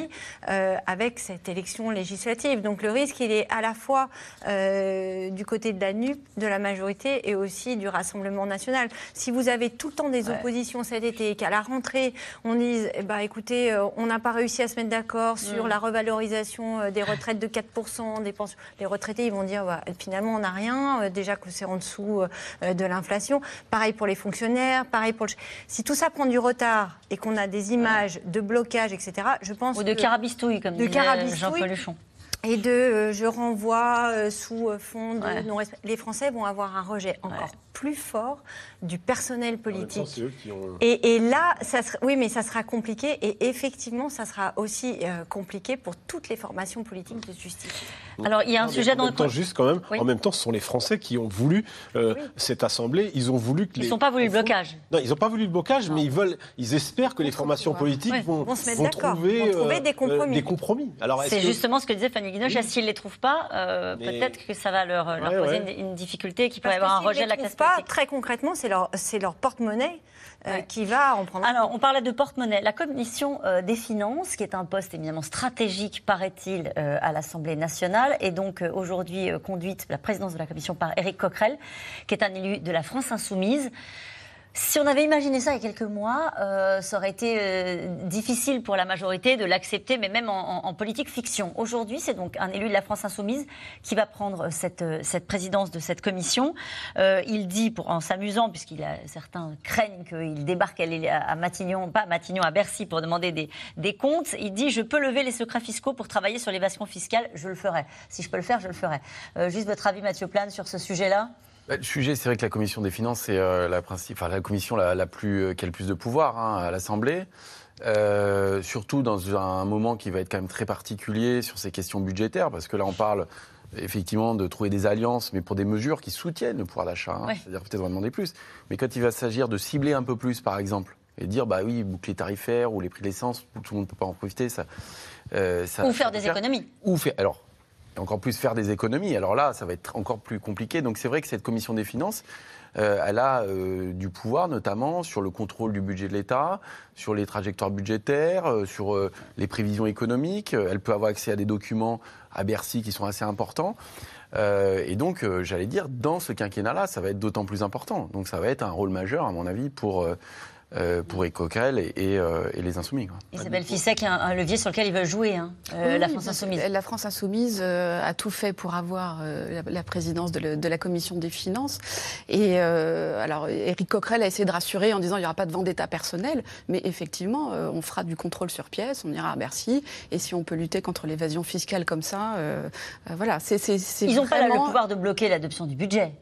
avec cette élection législative. Donc le risque, il est à la fois du côté de la NUP, de la majorité et aussi du Rassemblement National. Si vous avez tout le temps des oppositions cet été et qu'à la rentrée, on dise écoutez, on n'a pas réussi à se mettre d'accord sur la revalorisation des retraites de 4%, des pensions. Les retraités, ils vont dire finalement, on n'a rien, déjà que c'est en dessous de l'inflation. Pareil pour les fonctionnaires, pareil pour le... Si tout ça prend du retard, et qu'on a des images de blocage, etc., je pense ou de carabistouille, comme disait Jean-Paul Huchon. Et de je renvoie sous fond de non-respect. Les Français vont avoir un rejet encore plus fort du personnel politique. C'est eux qui ont... et là, ça sera compliqué. Et effectivement, ça sera aussi compliqué pour toutes les formations politiques de justice. Alors, il y a un sujet dans le temps. Juste quand même, en même temps, ce sont les Français qui ont voulu cette assemblée. Ils ont voulu que les... Ils n'ont pas voulu le blocage. Non, ils n'ont pas voulu le blocage, mais ils espèrent que les formations politiques vont trouver des compromis. Alors, c'est justement ce que disait Fanny Guinochet. Oui. S'ils ne les trouvent pas, peut-être que ça va leur poser une difficulté, qu'il pourrait y avoir un rejet de la classe politique. Très concrètement, c'est leur porte-monnaie qui va en prendre. Alors, on parlait de porte-monnaie. La commission des finances, qui est un poste éminemment stratégique, paraît-il, à l'Assemblée nationale, et donc aujourd'hui conduite la présidence de la commission par Éric Coquerel, qui est un élu de la France Insoumise. Si on avait imaginé ça il y a quelques mois, ça aurait été difficile pour la majorité de l'accepter, mais même en politique fiction. Aujourd'hui, c'est donc un élu de la France Insoumise qui va prendre cette présidence de cette commission. Il dit, en s'amusant, puisqu'il a, certains craignent qu'il débarque à Matignon, pas à Matignon, à Bercy, pour demander des comptes, il dit « Je peux lever les secrets fiscaux pour travailler sur l'évasion fiscale, je le ferai. Si je peux le faire, je le ferai. » Juste votre avis, Mathieu Plane, sur ce sujet-là ? Le sujet, c'est vrai que la commission des finances, c'est la commission qui a le plus de pouvoir à l'Assemblée. Surtout dans un moment qui va être quand même très particulier sur ces questions budgétaires, parce que là, on parle effectivement de trouver des alliances, mais pour des mesures qui soutiennent le pouvoir d'achat. C'est-à-dire peut-être on va demander plus. Mais quand il va s'agir de cibler un peu plus, par exemple, et dire bouclier tarifaire ou les prix de l'essence, tout le monde ne peut pas en profiter. Ou faire des économies. Encore plus faire des économies. Alors là, ça va être encore plus compliqué. Donc c'est vrai que cette commission des finances, elle a du pouvoir, notamment sur le contrôle du budget de l'État, sur les trajectoires budgétaires, sur les prévisions économiques. Elle peut avoir accès à des documents à Bercy qui sont assez importants. Et donc, j'allais dire, dans ce quinquennat-là, ça va être d'autant plus important. Donc ça va être un rôle majeur, à mon avis, pour Éric Coquerel et les Insoumis. Quoi. Isabelle Ficek, un levier sur lequel ils veulent jouer, hein, oui, la France Insoumise. La France Insoumise a tout fait pour avoir la présidence de la Commission des Finances. Et alors, Éric Coquerel a essayé de rassurer en disant qu'il n'y aura pas de vendetta personnelle. Mais effectivement, on fera du contrôle sur pièce, on ira à Bercy. Et si on peut lutter contre l'évasion fiscale comme ça, voilà. Ils n'ont pas le pouvoir de bloquer l'adoption du budget.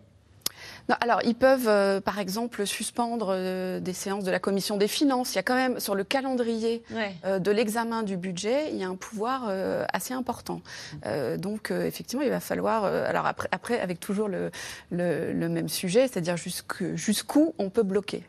Non, alors, ils peuvent, par exemple, suspendre des séances de la Commission des Finances. Il y a quand même, sur le calendrier de l'examen du budget, il y a un pouvoir assez important. Donc, effectivement, il va falloir... alors, après, avec toujours le même sujet, c'est-à-dire jusqu'où on peut bloquer.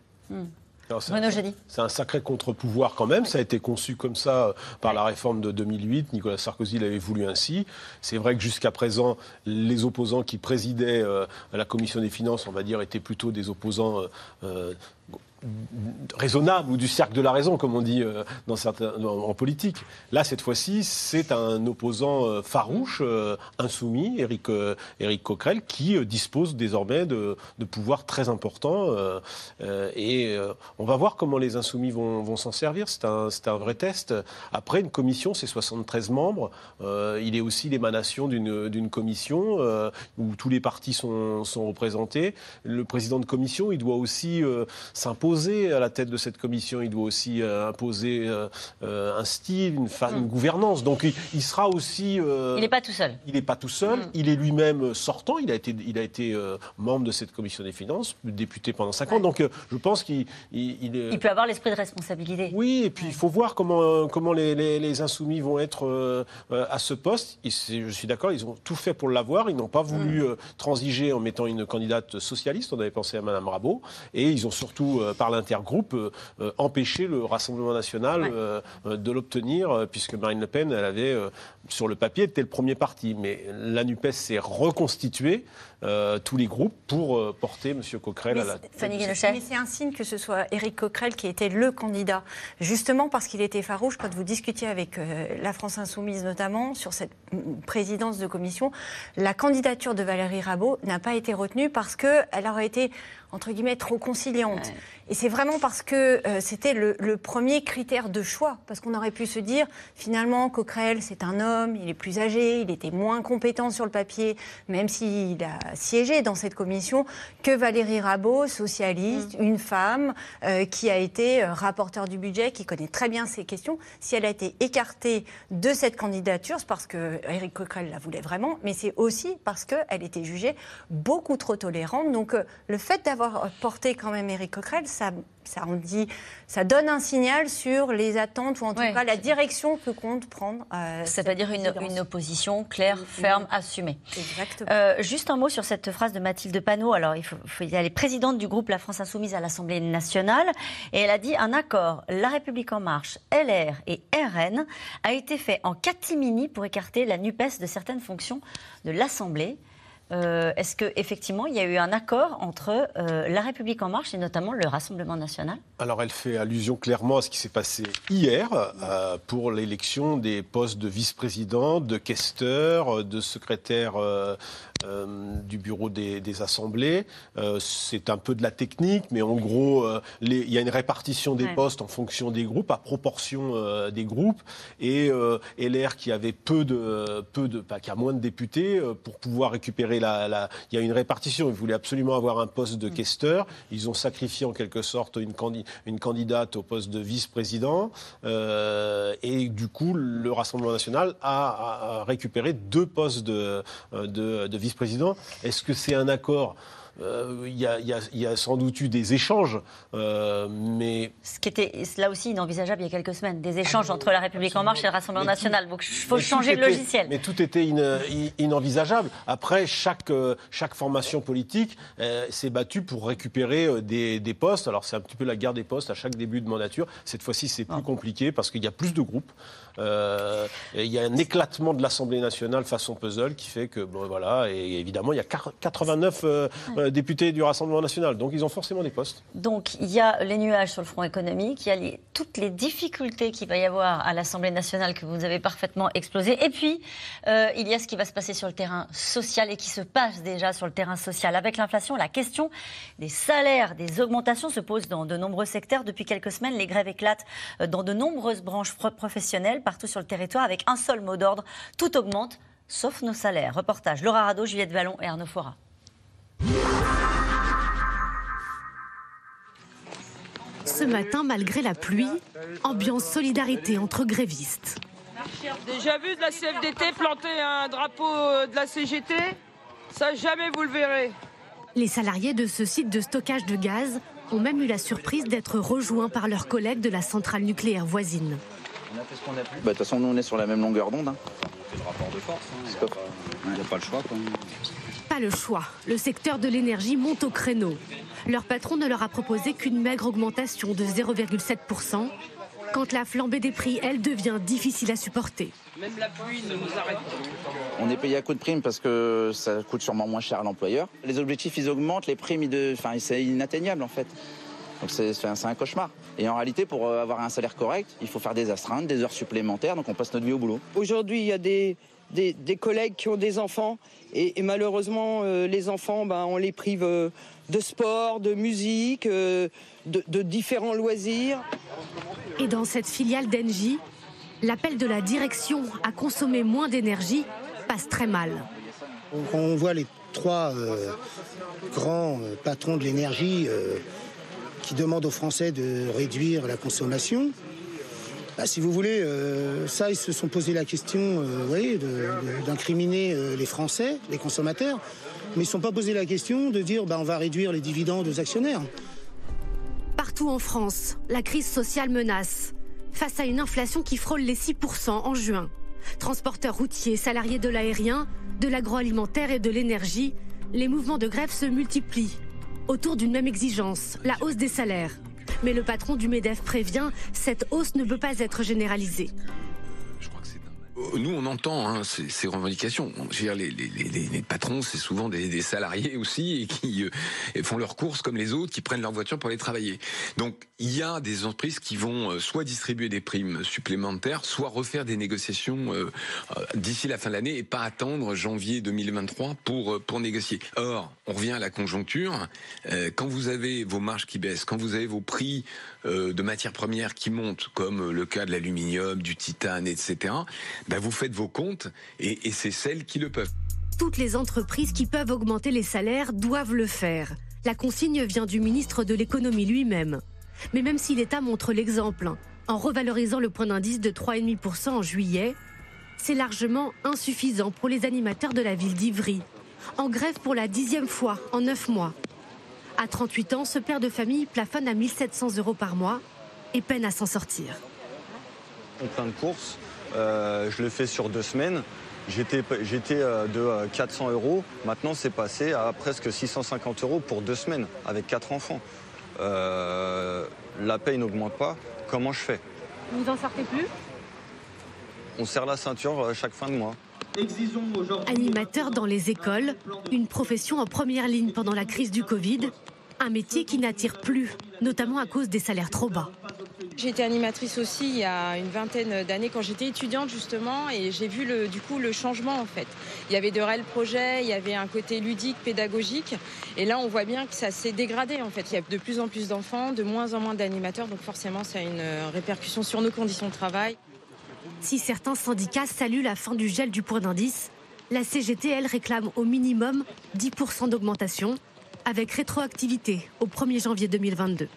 Bruno Jeudy. C'est un sacré contre-pouvoir quand même. Ouais. Ça a été conçu comme ça par la réforme de 2008. Nicolas Sarkozy l'avait voulu ainsi. C'est vrai que jusqu'à présent, les opposants qui présidaient à la Commission des Finances, on va dire, étaient plutôt des opposants... raisonnable ou du cercle de la raison, comme on dit en politique. Là, cette fois-ci, c'est un opposant farouche, insoumis, Éric Coquerel, qui dispose désormais de pouvoirs très importants. On va voir comment les insoumis vont s'en servir. C'est un vrai test. Après, une commission, c'est 73 membres. Il est aussi l'émanation d'une commission où tous les partis sont représentés. Le président de commission, il doit aussi s'imposer à la tête de cette commission, il doit aussi imposer un style, une gouvernance. Donc il sera aussi... il n'est pas tout seul. Il n'est pas tout seul. Il est lui-même sortant. Il a été membre de cette commission des finances, député pendant 5 ans. Donc je pense qu'il... Il peut avoir l'esprit de responsabilité. Oui, et puis il faut voir comment les insoumis vont être à ce poste. Je suis d'accord, ils ont tout fait pour l'avoir. Ils n'ont pas voulu transiger en mettant une candidate socialiste. On avait pensé à Mme Rabault. Et ils ont surtout... par l'intergroupe, empêcher le Rassemblement National de l'obtenir, puisque Marine Le Pen, elle avait, sur le papier, était le premier parti. Mais la NUPES s'est reconstituée, tous les groupes, pour porter M. Coquerel à la tête. Fanny Guinochet. Mais c'est un signe que ce soit Éric Coquerel qui était le candidat, justement parce qu'il était farouche. Quand vous discutiez avec la France Insoumise, notamment, sur cette présidence de commission, la candidature de Valérie Rabault n'a pas été retenue parce qu'elle aurait été, entre guillemets, trop conciliante. Ouais. Et c'est vraiment parce que c'était le premier critère de choix. Parce qu'on aurait pu se dire, finalement, Coquerel, c'est un homme, il est plus âgé, il était moins compétent sur le papier, même s'il a siégé dans cette commission, que Valérie Rabault, socialiste, une femme qui a été rapporteure du budget, qui connaît très bien ces questions. Si elle a été écartée de cette candidature, c'est parce qu'Éric Coquerel la voulait vraiment, mais c'est aussi parce qu'elle était jugée beaucoup trop tolérante. Donc le fait d'avoir porté quand même Éric Coquerel, ça donne un signal sur les attentes, ou en tout cas la direction que compte prendre. C'est-à-dire une opposition claire, ferme, assumée. Exactement. Juste un mot sur cette phrase de Mathilde Panot. Alors, elle est présidente du groupe La France Insoumise à l'Assemblée nationale, et elle a dit un accord, La République en Marche, LR et RN, a été fait en catimini pour écarter la NUPES de certaines fonctions de l'Assemblée. Est-ce qu'effectivement, il y a eu un accord entre La République En Marche et notamment le Rassemblement National ? Alors, elle fait allusion clairement à ce qui s'est passé hier pour l'élection des postes de vice-président, de questeur, de secrétaire du bureau des assemblées. C'est un peu de la technique, mais en gros, il y a une répartition des postes en fonction des groupes, à proportion des groupes. Et LR qui avait qui a moins de députés, pour pouvoir récupérer il y a une répartition. Ils voulaient absolument avoir un poste de questeur. Ils ont sacrifié en quelque sorte une candidate au poste de vice-président. Et du coup, le Rassemblement National a récupéré 2 postes de vice-président. Président, est-ce que c'est un accord ? Il y a sans doute eu des échanges, mais... Ce qui était là aussi inenvisageable il y a quelques semaines, des échanges entre La République En Marche et le Rassemblement National. Donc il faut changer de logiciel. Mais tout était inenvisageable. Après, chaque formation politique s'est battue pour récupérer des postes. Alors c'est un petit peu la guerre des postes à chaque début de mandature. Cette fois-ci, c'est plus compliqué parce qu'il y a plus de groupes. Il y a un éclatement de l'Assemblée nationale façon puzzle qui fait que, bon voilà, et évidemment, il y a 89 députés du Rassemblement National. Donc ils ont forcément des postes. Donc il y a les nuages sur le front économique, il y a toutes les difficultés qu'il va y avoir à l'Assemblée nationale que vous avez parfaitement explosées. Et puis il y a ce qui va se passer sur le terrain social et qui se passe déjà sur le terrain social. Avec l'inflation, la question des salaires, des augmentations se pose dans de nombreux secteurs. Depuis quelques semaines, les grèves éclatent dans de nombreuses branches professionnelles partout sur le territoire avec un seul mot d'ordre, tout augmente sauf nos salaires. Reportage Laura Rado, Juliette Vallon et Arnaud Fora. Ce matin, malgré la pluie, ambiance solidarité entre grévistes. Déjà vu de la CFDT planter un drapeau de la CGT? Ça, jamais vous le verrez. Les salariés de ce site de stockage de gaz ont même eu la surprise d'être rejoints par leurs collègues de la centrale nucléaire voisine. On a fait ce qu'on a pu. De toute façon, nous, on est sur la même longueur d'onde. C'est le rapport de force. Il n'y a pas le choix. Pas le choix. Le secteur de l'énergie monte au créneau. Leur patron ne leur a proposé qu'une maigre augmentation de 0,7%, quand la flambée des prix, elle, devient difficile à supporter. Même la pluie ne nous arrête pas. On est payé à coup de prime parce que ça coûte sûrement moins cher à l'employeur. Les objectifs, ils augmentent, les primes, c'est inatteignable en fait. Donc c'est un cauchemar. Et en réalité, pour avoir un salaire correct, il faut faire des astreintes, des heures supplémentaires, donc on passe notre vie au boulot. Aujourd'hui, il y a des collègues qui ont des enfants et malheureusement, les enfants, on les prive de sport, de musique, de différents loisirs. Et dans cette filiale d'Engie, l'appel de la direction à consommer moins d'énergie passe très mal. Quand on voit les trois grands patrons de l'énergie qui demandent aux Français de réduire la consommation, si vous voulez, ils se sont posé la question d'incriminer les Français, les consommateurs, mais ils ne se sont pas posé la question de dire on va réduire les dividendes aux actionnaires. Partout en France, la crise sociale menace, face à une inflation qui frôle les 6% en juin. Transporteurs routiers, salariés de l'aérien, de l'agroalimentaire et de l'énergie, les mouvements de grève se multiplient, autour d'une même exigence, la hausse des salaires. Mais le patron du MEDEF prévient, cette hausse ne peut pas être généralisée. Nous, on entend ces revendications. Je veux dire, les patrons, c'est souvent des salariés aussi et qui font leurs courses comme les autres, qui prennent leur voiture pour aller travailler. Donc, il y a des entreprises qui vont soit distribuer des primes supplémentaires, soit refaire des négociations d'ici la fin de l'année et pas attendre janvier 2023 pour négocier. Or, on revient à la conjoncture. Quand vous avez vos marges qui baissent, quand vous avez vos prix de matières premières qui montent, comme le cas de l'aluminium, du titane, etc., vous faites vos comptes et c'est celles qui le peuvent. Toutes les entreprises qui peuvent augmenter les salaires doivent le faire. La consigne vient du ministre de l'économie lui-même. Mais même si l'État montre l'exemple, en revalorisant le point d'indice de 3,5% en juillet, c'est largement insuffisant pour les animateurs de la ville d'Ivry, en grève pour la 10e fois en 9 mois. À 38 ans, ce père de famille plafonne à 1 700 € par mois et peine à s'en sortir. En plein de courses. Je le fais sur 2 semaines, j'étais de 400 €, maintenant c'est passé à presque 650 € pour 2 semaines avec 4 enfants. La paye n'augmente pas, comment je fais? Vous en sortez plus? On serre la ceinture chaque fin de mois. Animateur dans les écoles, une profession en première ligne pendant la crise du Covid, un métier qui n'attire plus, notamment à cause des salaires trop bas. J'étais animatrice aussi il y a une vingtaine d'années quand j'étais étudiante justement et j'ai vu le changement en fait. Il y avait de réels projets, il y avait un côté ludique, pédagogique et là on voit bien que ça s'est dégradé en fait. Il y a de plus en plus d'enfants, de moins en moins d'animateurs donc forcément ça a une répercussion sur nos conditions de travail. Si certains syndicats saluent la fin du gel du point d'indice, la CGT elle réclame au minimum 10% d'augmentation avec rétroactivité au 1er janvier 2022.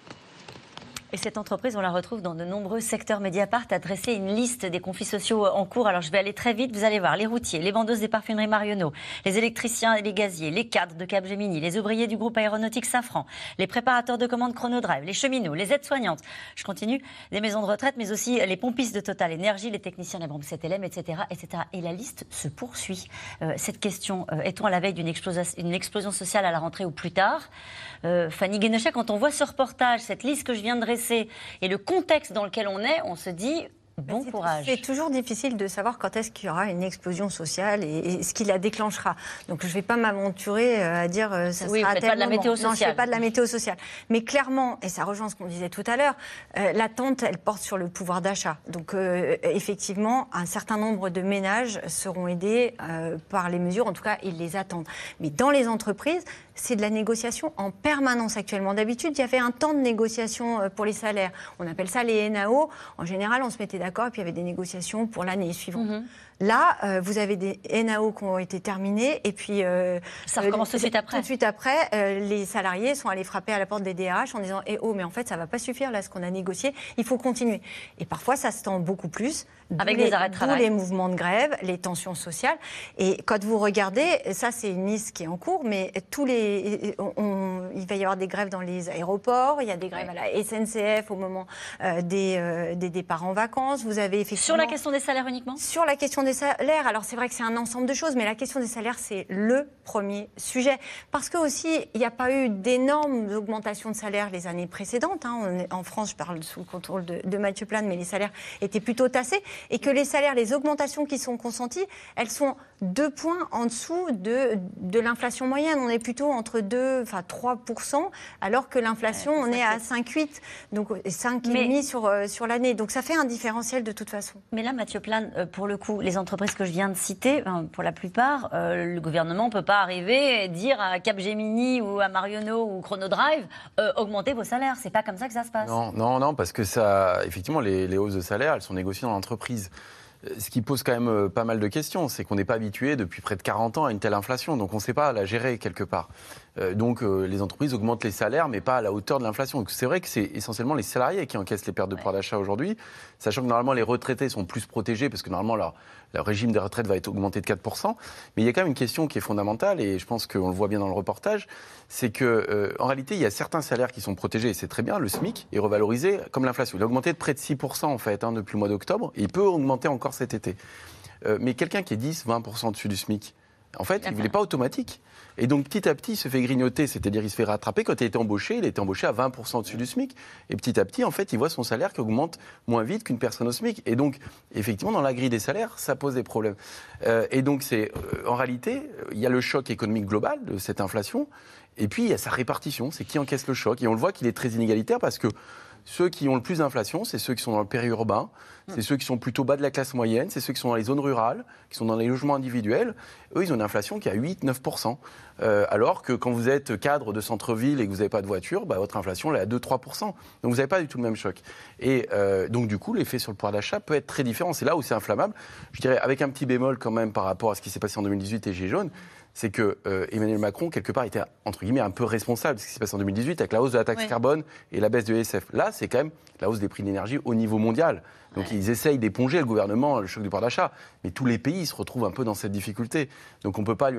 Et cette entreprise, on la retrouve dans de nombreux secteurs. Mediapart a dressé une liste des conflits sociaux en cours. Alors, je vais aller très vite. Vous allez voir les routiers, les vendeuses des parfumeries Marionnaud, les électriciens et les gaziers, les cadres de Capgemini, les ouvriers du groupe aéronautique Safran, les préparateurs de commandes Chronodrive, les cheminots, les aides-soignantes. Je continue. Les maisons de retraite, mais aussi les pompistes de Total Énergie, les techniciens de la banque CTLM, etc. Et la liste se poursuit. Cette question, est-on à la veille d'une explosion sociale à la rentrée ou plus tard? Fanny Guinochet, quand on voit ce reportage, cette liste que je viens de dresser, et le contexte dans lequel on est, on se dit Bon courage. C'est toujours difficile de savoir quand est-ce qu'il y aura une explosion sociale et ce qui la déclenchera. Donc je ne vais pas m'aventurer à dire ça sera à tel moment. Non, je ne fais pas de la météo sociale. Mais clairement, et ça rejoint ce qu'on disait tout à l'heure, l'attente, elle porte sur le pouvoir d'achat. Donc effectivement, un certain nombre de ménages seront aidés par les mesures. En tout cas, ils les attendent. Mais dans les entreprises, c'est de la négociation en permanence actuellement. D'habitude, il y avait un temps de négociation pour les salaires. On appelle ça les NAO. En général, on se mettait d'accord, et puis il y avait des négociations pour l'année suivante. Là, vous avez des NAO qui ont été terminés, et puis ça recommence tout de suite après. Tout de suite après, les salariés sont allés frapper à la porte des DRH en disant « Eh oh, mais en fait, ça ne va pas suffire, là, ce qu'on a négocié, il faut continuer. » Et parfois, ça se tend beaucoup plus, avec les arrêts de travail, les mouvements de grève, les tensions sociales. Et quand vous regardez, ça, c'est une liste qui est en cours, mais tous les, il va y avoir des grèves dans les aéroports, il y a des grèves à la SNCF au moment des départs en vacances. Vous avez effectivement... Sur la question des salaires uniquement ? Sur la question des salaires, alors c'est vrai que c'est un ensemble de choses, mais la question des salaires, c'est le premier sujet. Parce que aussi, il n'y a pas eu d'énormes augmentations de salaires les années précédentes. En France, je parle sous le contrôle de Mathieu Plane, mais les salaires étaient plutôt tassés. Et que les salaires, les augmentations qui sont consenties, elles sont 2 points en dessous de l'inflation moyenne. On est plutôt entre 2, enfin 3%, alors que l'inflation, on est à 5,8. Donc 5,5 sur l'année. Donc ça fait un différent de toute façon. Mais là, Mathieu Plane, pour le coup, les entreprises que je viens de citer, pour la plupart, le gouvernement ne peut pas arriver et dire à Capgemini ou à Marionnaud ou Chronodrive, augmentez vos salaires. C'est pas comme ça que ça se passe. Non, non, non, parce que ça, effectivement, les hausses de salaire, elles sont négociées dans l'entreprise. Ce qui pose quand même pas mal de questions, c'est qu'on n'est pas habitué depuis près de 40 ans à une telle inflation, donc on ne sait pas la gérer quelque part. Donc les entreprises augmentent les salaires, mais pas à la hauteur de l'inflation. Donc c'est vrai que c'est essentiellement les salariés qui encaissent les pertes de pouvoir d'achat aujourd'hui, sachant que normalement les retraités sont plus protégés, parce que normalement leur régime des retraites va être augmenté de 4%. Mais il y a quand même une question qui est fondamentale, et je pense qu'on le voit bien dans le reportage, c'est qu'en réalité, il y a certains salaires qui sont protégés, et c'est très bien, le SMIC est revalorisé comme l'inflation. Il a augmenté de près de 6% en fait, depuis le mois d'octobre, et il peut augmenter encore cet été. Mais quelqu'un qui est 10-20% au-dessus du SMIC, en fait, il ne voulait pas automatique. Et donc, petit à petit, il se fait grignoter, c'est-à-dire il se fait rattraper. Quand il a été embauché à 20% au-dessus du SMIC. Et petit à petit, en fait, il voit son salaire qui augmente moins vite qu'une personne au SMIC. Et donc, effectivement, dans la grille des salaires, ça pose des problèmes. Et donc, en réalité, il y a le choc économique global de cette inflation. Et puis, il y a sa répartition, c'est qui encaisse le choc. Et on le voit qu'il est très inégalitaire parce que ceux qui ont le plus d'inflation, c'est ceux qui sont dans le périurbain, c'est ceux qui sont plutôt bas de la classe moyenne, c'est ceux qui sont dans les zones rurales, qui sont dans les logements individuels. Eux, ils ont une inflation qui est à 8-9%. Alors que quand vous êtes cadre de centre-ville et que vous n'avez pas de voiture, votre inflation, elle est à 2-3%. Donc vous n'avez pas du tout le même choc. Et donc du coup, l'effet sur le pouvoir d'achat peut être très différent. C'est là où c'est inflammable. Je dirais avec un petit bémol quand même par rapport à ce qui s'est passé en 2018 et Gilets jaunes, c'est que Emmanuel Macron, quelque part, était, entre guillemets, un peu responsable de ce qui s'est passé en 2018 avec la hausse de la taxe carbone et la baisse de l'ESF. Là, c'est quand même la hausse des prix d'énergie au niveau mondial. Donc ils essayent d'éponger, le gouvernement, le choc du pouvoir d'achat. Mais tous les pays se retrouvent un peu dans cette difficulté. Donc on ne peut pas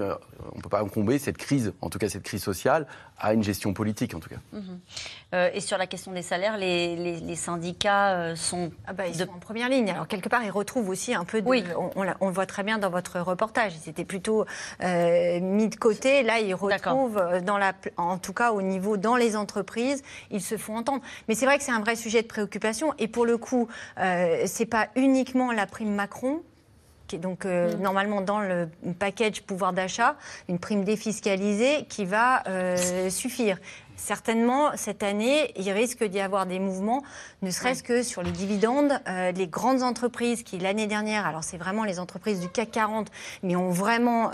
incomber cette crise, en tout cas cette crise sociale, à une gestion politique, en tout cas. Et sur la question des salaires, les syndicats sont... ils sont en première ligne. Alors quelque part, ils retrouvent aussi un peu... On le voit très bien dans votre reportage. Ils étaient plutôt mis de côté. Là, ils retrouvent, en tout cas au niveau dans les entreprises, ils se font entendre. Mais c'est vrai que c'est un vrai sujet de préoccupation. Et pour le coup... c'est pas uniquement la prime Macron, qui est donc normalement dans le package pouvoir d'achat, une prime défiscalisée qui va suffire. Certainement, cette année, il risque d'y avoir des mouvements, ne serait-ce que sur les dividendes. Les grandes entreprises qui, l'année dernière, alors c'est vraiment les entreprises du CAC 40, mais ont vraiment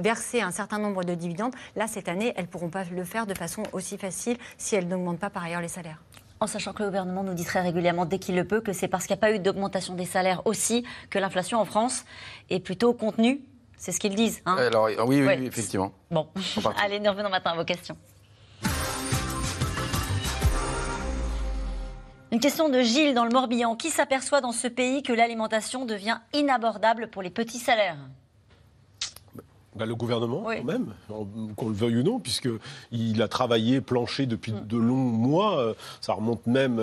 versé un certain nombre de dividendes, là, cette année, elles ne pourront pas le faire de façon aussi facile si elles n'augmentent pas par ailleurs les salaires. En sachant que le gouvernement nous dit très régulièrement, dès qu'il le peut, que c'est parce qu'il n'y a pas eu d'augmentation des salaires aussi que l'inflation en France est plutôt contenue. C'est ce qu'ils disent. Alors, oui, effectivement. Bon, allez, nous revenons maintenant à vos questions. Une question de Gilles dans le Morbihan. Qui s'aperçoit dans ce pays que l'alimentation devient inabordable pour les petits salaires ? Le gouvernement, oui, quand même, qu'on le veuille ou non, puisqu'il a travaillé, planché depuis de longs mois. Ça remonte même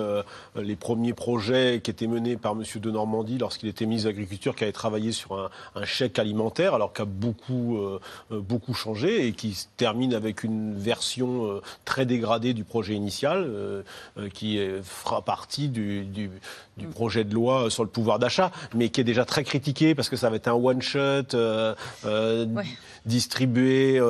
les premiers projets qui étaient menés par M. de Normandie lorsqu'il était ministre de l'Agriculture, qui avait travaillé sur un chèque alimentaire, alors qu'a beaucoup changé et qui se termine avec une version très dégradée du projet initial qui fera partie du projet de loi sur le pouvoir d'achat, mais qui est déjà très critiqué parce que ça va être un one-shot distribué...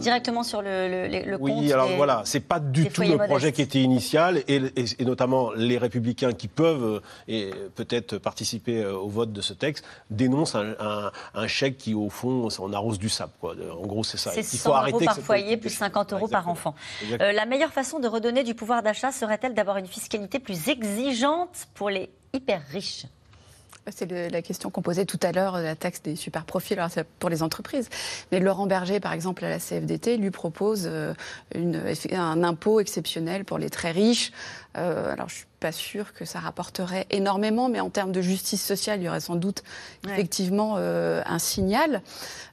directement sur le compte. Oui, alors voilà, c'est pas du tout le projet qui était initial et notamment les Républicains qui peuvent et peut-être participer au vote de ce texte dénoncent un chèque qui, au fond, on arrose du sable, quoi. En gros, c'est ça. C'est 100 euros par foyer, plus 50 euros par enfant. La meilleure façon de redonner du pouvoir d'achat serait-elle d'avoir une fiscalité plus exigeante pour les hyper riches ? C'est la question qu'on posait tout à l'heure, la taxe des super profits pour les entreprises. Mais Laurent Berger, par exemple, à la CFDT, lui propose un impôt exceptionnel pour les très riches. Alors, je ne suis pas sûre que ça rapporterait énormément, mais en termes de justice sociale, il y aurait sans doute effectivement un signal.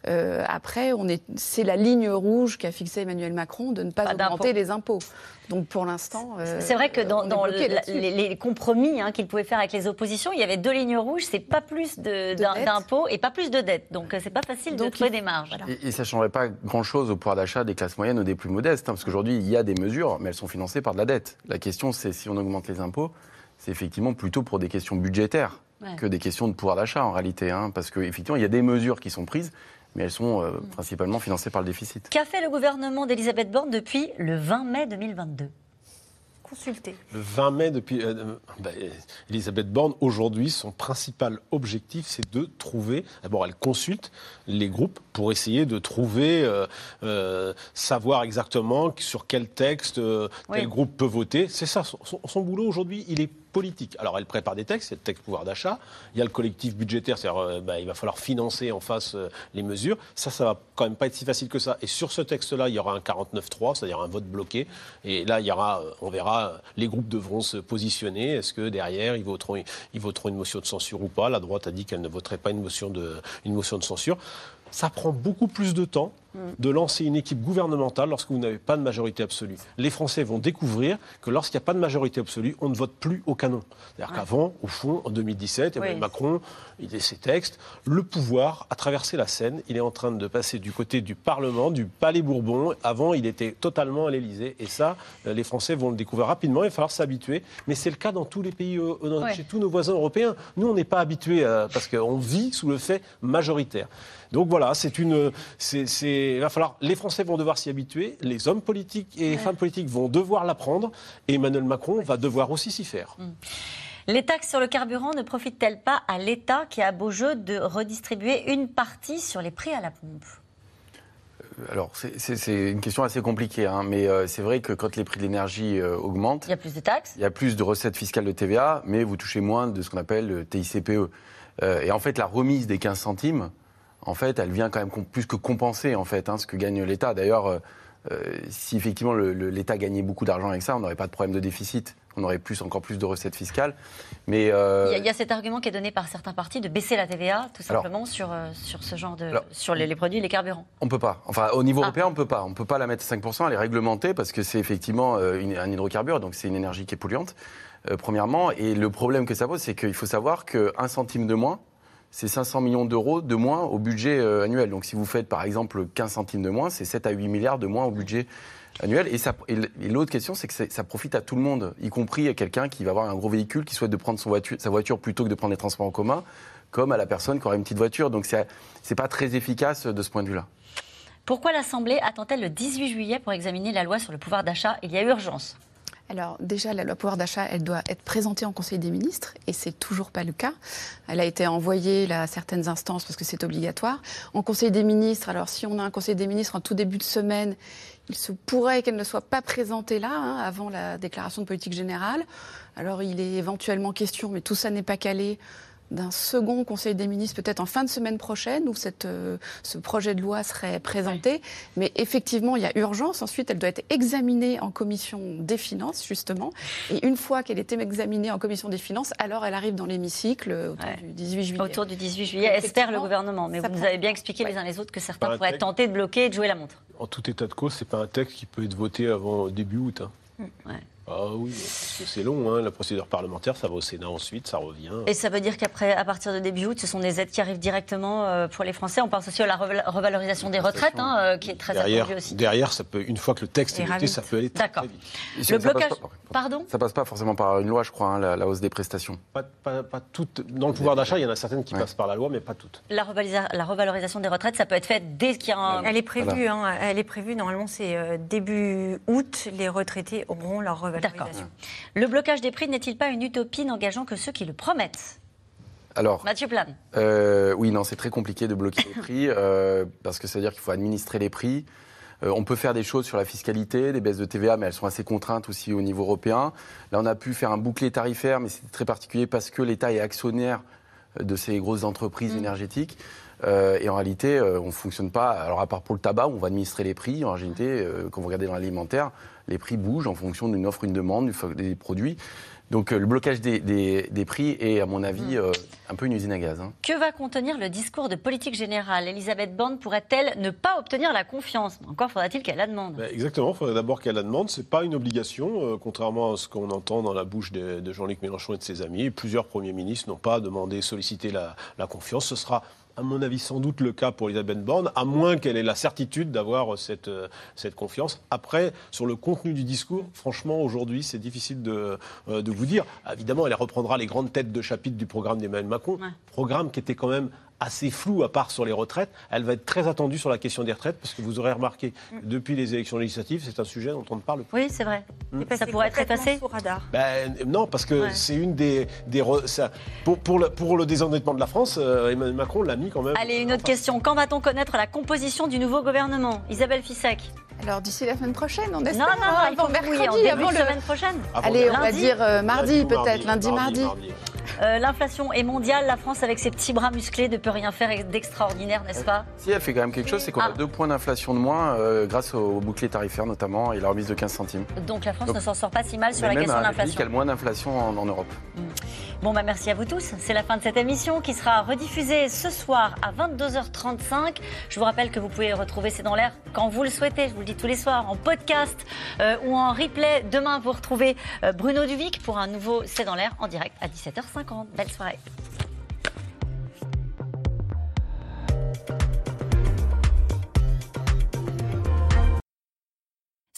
Après, c'est la ligne rouge qu'a fixée Emmanuel Macron de ne pas augmenter les impôts. Donc, pour l'instant... c'est vrai que dans les compromis qu'il pouvait faire avec les oppositions, il y avait deux lignes rouges, c'est pas plus d'impôts et pas plus de dettes. Donc, c'est pas facile de trouver des marges. Voilà. Et ça ne changerait pas grand-chose au pouvoir d'achat des classes moyennes ou des plus modestes, parce qu'aujourd'hui, il y a des mesures, mais elles sont financées par de la dette. La question, c'est si on augmente les impôts, c'est effectivement plutôt pour des questions budgétaires que des questions de pouvoir d'achat en réalité. Parce qu'effectivement, il y a des mesures qui sont prises, mais elles sont principalement financées par le déficit. Qu'a fait le gouvernement d'Élisabeth Borne depuis le 20 mai 2022 ? Consulté. Le 20 mai, depuis Élisabeth Borne, aujourd'hui, son principal objectif, c'est de trouver... D'abord, elle consulte les groupes pour essayer de trouver, savoir exactement sur quel texte tel groupe peut voter. C'est ça, son boulot aujourd'hui, il est politique. Alors, elle prépare des textes, c'est le texte pouvoir d'achat. Il y a le collectif budgétaire, c'est-à-dire il va falloir financer en face les mesures. Ça va quand même pas être si facile que ça. Et sur ce texte-là, il y aura un 49-3, c'est-à-dire un vote bloqué. Et là, il y aura, on verra, les groupes devront se positionner. Est-ce que derrière, ils voteront une motion de censure ou pas ? La droite a dit qu'elle ne voterait pas une motion de censure. Ça prend beaucoup plus de temps de lancer une équipe gouvernementale lorsque vous n'avez pas de majorité absolue. Les Français vont découvrir que lorsqu'il n'y a pas de majorité absolue, on ne vote plus au canon. C'est-à-dire qu'avant, au fond, en 2017, Emmanuel Macron, il a ses textes. Le pouvoir a traversé la Seine. Il est en train de passer du côté du Parlement, du Palais Bourbon. Avant, il était totalement à l'Élysée. Et ça, les Français vont le découvrir rapidement. Il va falloir s'habituer. Mais c'est le cas dans tous les pays, chez tous nos voisins européens. Nous, on n'est pas habitués parce qu'on vit sous le fait majoritaire. Donc voilà, il va falloir, les Français vont devoir s'y habituer, les hommes politiques et les femmes politiques vont devoir l'apprendre, et Emmanuel Macron va devoir aussi s'y faire. Les taxes sur le carburant ne profitent-elles pas à l'État qui a beau jeu de redistribuer une partie sur les prix à la pompe ? Alors, c'est une question assez compliquée, mais c'est vrai que quand les prix de l'énergie augmentent... Il y a plus de taxes ? Il y a plus de recettes fiscales de TVA, mais vous touchez moins de ce qu'on appelle le TICPE. Et en fait, la remise des 15 centimes... En fait, elle vient quand même plus que compenser en fait, ce que gagne l'État. D'ailleurs, si effectivement l'État gagnait beaucoup d'argent avec ça, on n'aurait pas de problème de déficit. On aurait encore plus de recettes fiscales. Mais il y a cet argument qui est donné par certains partis de baisser la TVA, tout simplement, sur ce genre de sur les produits, les carburants. On peut pas. Enfin, au niveau européen, on peut pas. On peut pas la mettre à 5%. Elle est réglementée parce que c'est effectivement un hydrocarbure, donc c'est une énergie qui est polluante. Premièrement, et le problème que ça pose, c'est qu'il faut savoir qu'un centime de moins, c'est 500 millions d'euros de moins au budget annuel. Donc si vous faites par exemple 15 centimes de moins, c'est 7 à 8 milliards de moins au budget annuel. Et l'autre question, c'est que ça profite à tout le monde, y compris à quelqu'un qui va avoir un gros véhicule, qui souhaite de prendre sa voiture plutôt que de prendre les transports en commun, comme à la personne qui aura une petite voiture. Donc c'est pas très efficace de ce point de vue-là. Pourquoi l'Assemblée attend-elle le 18 juillet pour examiner la loi sur le pouvoir d'achat ? Il y a urgence. Alors déjà, la loi pouvoir d'achat, elle doit être présentée en Conseil des ministres et c'est toujours pas le cas. Elle a été envoyée à certaines instances parce que c'est obligatoire. En Conseil des ministres, alors si on a un Conseil des ministres en tout début de semaine, il se pourrait qu'elle ne soit pas présentée là, avant la déclaration de politique générale. Alors il est éventuellement question, mais tout ça n'est pas calé, d'un second Conseil des ministres, peut-être en fin de semaine prochaine, où ce projet de loi serait présenté. Oui. Mais effectivement, il y a urgence. Ensuite, elle doit être examinée en commission des finances, justement. Et une fois qu'elle est examinée en commission des finances, alors elle arrive dans l'hémicycle autour du 18 juillet. Autour du 18 juillet, espère le gouvernement. Mais vous nous avez bien expliqué les uns les autres que certains pourraient tenter de bloquer et de jouer la montre. En tout état de cause, ce n'est pas un texte qui peut être voté avant début août. Hein. Ouais. Ah oui, c'est long, hein. La procédure parlementaire, ça va au Sénat ensuite, ça revient. Et ça veut dire qu'à partir de début août, ce sont des aides qui arrivent directement pour les Français. On pense aussi à la revalorisation des retraites, hein, qui est très attendue aussi. Derrière, ça peut, une fois que le texte est voté, ça peut aller très, très vite. Et le blocage, pardon ? Ça passe pas forcément par une loi, je crois, hein, la hausse des prestations. Pas toutes. Dans le pouvoir d'achat, il y en a certaines qui passent par la loi, mais pas toutes. La revalorisation des retraites, ça peut être faite dès qu'il y a un... Elle est prévue, voilà. Hein, elle est prévue, normalement, c'est début août, les retraités auront leur revalorisation. D'accord. Le blocage des prix n'est-il pas une utopie n'engageant que ceux qui le promettent ? Alors, Mathieu Plane. Oui, non, c'est très compliqué de bloquer les prix parce que ça veut dire qu'il faut administrer les prix. On peut faire des choses sur la fiscalité, des baisses de TVA, mais elles sont assez contraintes aussi au niveau européen. Là, on a pu faire un bouclier tarifaire, mais c'est très particulier parce que l'État est actionnaire de ces grosses entreprises énergétiques. Et en réalité, on ne fonctionne pas. Alors, à part pour le tabac, on va administrer les prix. En réalité, quand vous regardez dans l'alimentaire, les prix bougent en fonction d'une offre, une demande, des produits. Donc, le blocage des prix est, à mon avis, un peu une usine à gaz. Hein. Que va contenir le discours de politique générale ? Élisabeth Borne pourrait-elle ne pas obtenir la confiance ? Encore faudra-t-il qu'elle la demande. Exactement, il faudrait d'abord qu'elle la demande. Ce n'est pas une obligation, contrairement à ce qu'on entend dans la bouche de Jean-Luc Mélenchon et de ses amis. Plusieurs premiers ministres n'ont pas demandé, sollicité la confiance. Ce sera... à mon avis, sans doute le cas pour Élisabeth Borne, à moins qu'elle ait la certitude d'avoir cette confiance. Après, sur le contenu du discours, franchement, aujourd'hui, c'est difficile de vous dire. Évidemment, elle reprendra les grandes têtes de chapitre du programme d'Emmanuel Macron, programme qui était quand même assez flou, à part sur les retraites. Elle va être très attendue sur la question des retraites, parce que vous aurez remarqué, depuis les élections législatives, c'est un sujet dont on ne parle plus. Oui, c'est vrai. Ça pourrait être effacé sous radar. Ben, non, parce que c'est une pour le désendettement de la France, Emmanuel Macron l'a mis quand même... Allez, une autre question. Quand va-t-on connaître la composition du nouveau gouvernement ? Isabelle Ficek. Alors, d'ici la semaine prochaine, on espère. Non, mercredi, avant la semaine prochaine. Allez, on va dire mardi, peut-être. Lundi, mardi. L'inflation est mondiale. La France, avec ses petits bras musclés, ne peut rien faire d'extraordinaire, n'est-ce pas ? Si, elle fait quand même quelque chose. C'est qu'on a 2 points d'inflation de moins grâce au bouclier tarifaire, notamment, et la remise de 15 centimes. Donc, la France ne s'en sort pas si mal sur la question de l'inflation. Elle a moins d'inflation en Europe. Bon, merci à vous tous. C'est la fin de cette émission qui sera rediffusée ce soir à 22h35. Je vous rappelle que vous pouvez retrouver C'est dans l'air quand vous le souhaitez. Je vous le dis tous les soirs en podcast ou en replay. Demain, vous retrouvez Bruno Duvic pour un nouveau C'est dans l'air en direct à 17h50. Belle soirée.